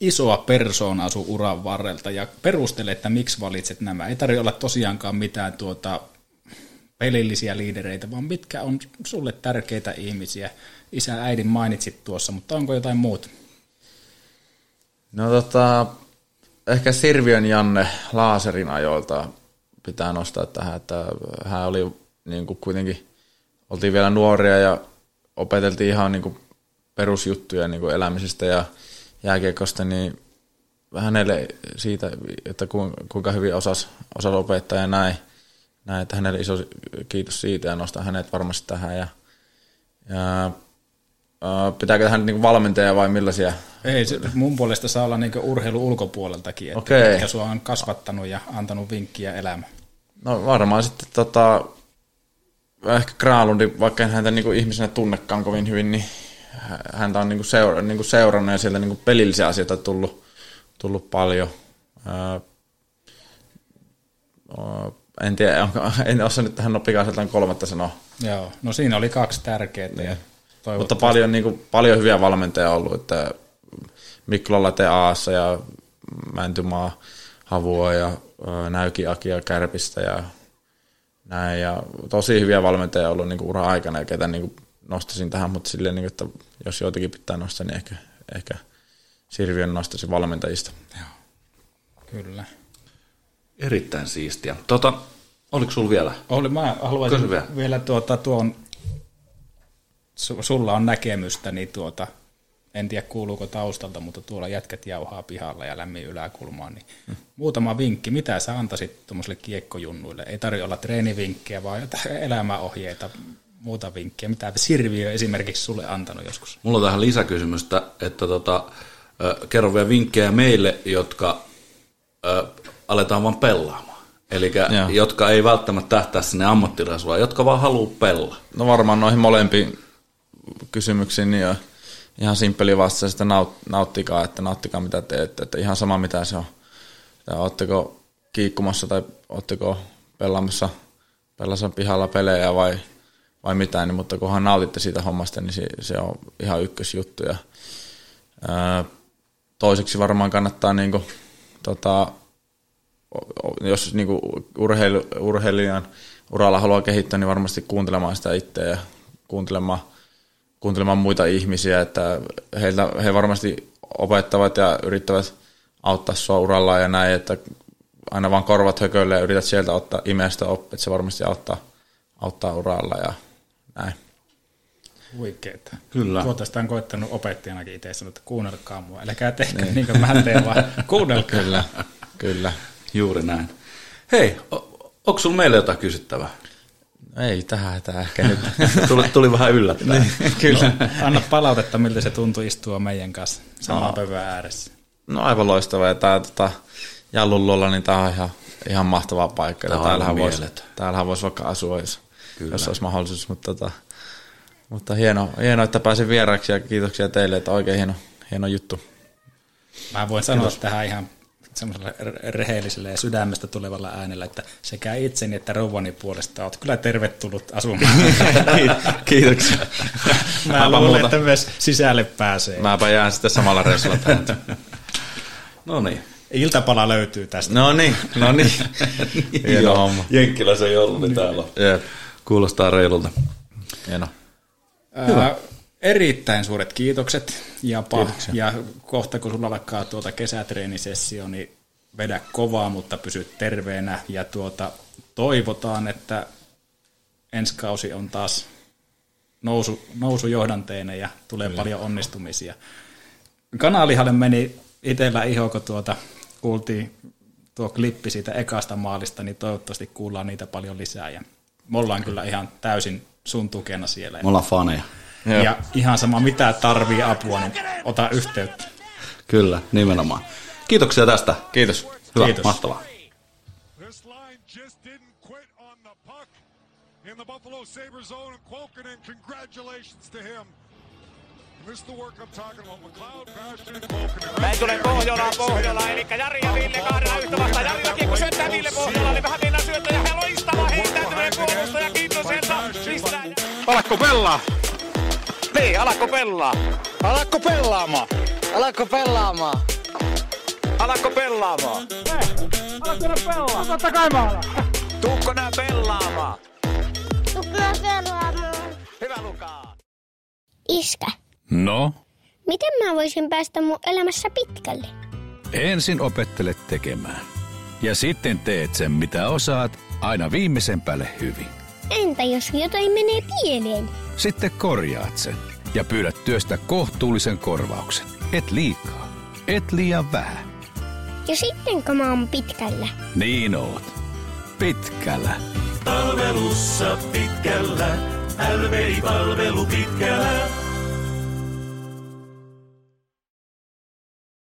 isoa persoonaa sun uran varrelta ja perustele, että miksi valitset nämä. Ei tarvitse olla tosiaankaan mitään pelillisiä liidereitä, vaan mitkä on sulle tärkeitä ihmisiä. Isä, äidin mainitsit tuossa, mutta onko jotain muuta? No ehkä Sirviön Janne Laaserin ajoilta pitää nostaa tähän, että hän oli niin kuin kuitenkin, oltiin vielä nuoria ja opeteltiin ihan niin kuin perusjuttuja niin kuin elämisestä ja jääkiekosta, niin hänelle siitä, että kuinka hyvin osasi opettaa ja näin, että hänelle iso kiitos siitä ja nostaa hänet varmasti tähän ja pitääkö tähän niinku valmentaja vai millaisia? Ei, mun puolesta saa olla niinku urheilu ulkopuoleltakin, että ketkä sua on kasvattanut ja antanut vinkkiä elämään. No varmaan sitten ehkä Granlundi, vaikka en häntä niinku ihmisenä tunnekaan kovin hyvin, niin häntä on seurannut ja sieltä pelillisiä asioita on tullut paljon. En tiedä, en osaa nyt tähän noppikaiseltaan kolmatta sanoa. Joo, no siinä oli kaksi tärkeää. Niin. Mutta paljon, paljon hyviä valmentajia on ollut, että Mikkolalla TA:ssa ja Mäntymaa Havua ja Näyki Akia Kärpistä ja näin. Ja tosi hyviä valmentajia on ollut uran aikana ja ketä nostaisin tähän, mutta silleen, että jos joitakin pitää nostaa, niin ehkä Sirviön nostaisin valmentajista. Joo, kyllä. Erittäin siistiä. Oliko sulla vielä? Oli, mä haluaisin vielä sulla on näkemystä, niin en tiedä kuuluuko taustalta, mutta tuolla jätkät jauhaa pihalla ja lämmin yläkulmaan. Niin muutama vinkki, mitä sä antaisit tuommoisille kiekkojunnuille? Ei tarvitse olla treenivinkkejä, vaan elämäohjeita, muuta vinkkiä. Mitä Sirviö esimerkiksi sulle antanut joskus? Mulla on tähän lisäkysymystä, että kerro vielä vinkkejä meille, jotka aletaan vaan pelaamaan. Eli jotka ei välttämättä tähtää sinne ammattilaisuuteen, jotka vaan haluaa pelaa. No varmaan noihin molempiin kysymyksiin niin ihan simppeli vastaus, että nauttikaa mitä teette. Että ihan sama mitä se on. Oletteko kiikkumassa tai oletteko pelaamassa pihalla pelejä vai mitään, niin, mutta kunhan nautitte siitä hommasta, niin se on ihan ykkösjuttu. Ja, toiseksi varmaan kannattaa jos urheilijan uralla haluaa kehittää, niin varmasti kuuntelemaan sitä itseä ja kuuntelemaan muita ihmisiä, että he varmasti opettavat ja yrittävät auttaa sua urallaan ja näin, että aina vaan korvat hökölle ja yrität sieltä ottaa imeästä oppia, että se varmasti auttaa uralla ja näin. Huikeeta. Kyllä. Tuota sitä on koittanut opettajanakin itse sanoa, että kuunnelkaa mua, älkää tehkää niin kuin mä teen, vaan kuunnelkaa. Kyllä. Juuri näin. Hei, onko sinulla meille jotain kysyttävää? Ei tähän ehkä nyt. Tuli vähän yllättäen. Kyllä. No. Anna palautetta, miltä se tuntui istua meidän kanssa samaa pöydän ääressä. No aivan loistavaa. Ja tämä Jallun luola, niin tämä on ihan mahtava paikka. Täällähän voisi vaikka asua, jos olisi mahdollisuus. Mutta hienoa, että pääsin vieraksi ja kiitoksia teille, että oikein hieno juttu. Mä voin sanoa tähän ihan semmoisella rehellisellä ja sydämestä tulevalla äänellä, että sekä itseni että rouvani puolesta olet kyllä tervetullut asumaan. Kiitoksia. Mä luulen, että myös sisälle pääsee. Mäpä jään sitten samalla reissulla tähän. No niin. Iltapala löytyy tästä. No niin. Hieno homma. Jenkkilässä ei ollut, niin täällä on. Yeah. Kuulostaa reilulta. Hieno. Hyvä. Erittäin suuret kiitokset, Japa. Ja kohta kun sulla alkaa kesätreenisessio, niin vedä kovaa, mutta pysy terveenä. Ja toivotaan, että ensi kausi on taas nousujohdanteinen ja tulee paljon onnistumisia. Kanalihalle meni itsellä iho, kun kuultiin tuo klippi siitä ekasta maalista, niin toivottavasti kuullaan niitä paljon lisää. Ja me ollaan kyllä ihan täysin sun tukena siellä. Me ollaan faneja. Ja ihan sama, mitä tarvii apua, niin ota yhteyttä. Kyllä, nimenomaan. Kiitoksia tästä. Kiitos. Hyvä, kiitos. Mahtavaa. This line just didn't quit on the puck in the Buffalo Sabres zone. Kuokkanen, congratulations to him. This is the work I'm talking about. McLeod, Bastian, Kuokkanen. Näin tulee Pohjola, eli Jari ja Ville Kaarjala yhtä vastaan. Jari ja Kiekko syöttää Ville Pohjolalle, vähän mennään syöttää ja he loistava heittäytyminen puolusta ja kiitos, että pistää. Alakko Pellaa. Niin, alakko pelaa. Alakko pellaamaan. Alakko pellaamaan. Alakko pellaamaan. Hei, alakko nää pelaa. Totta kai mä alan. Tuukko nää pellaamaan. Tuukko nää pellaamaan. Hyvä lukaa. Iskä. No? Miten mä voisin päästä mun elämässä pitkälle? Ensin opettele tekemään. Ja sitten teet sen, mitä osaat, aina viimeisen päälle hyvin. Entä jos jotain menee pieleen? Sitten korjaat sen ja pyydät työstä kohtuullisen korvauksen. Et liikaa, et liian vähän. Ja sitten kun mä oon pitkällä. Niin oot. Pitkällä. Palvelussa pitkällä. LVI-palvelu pitkällä.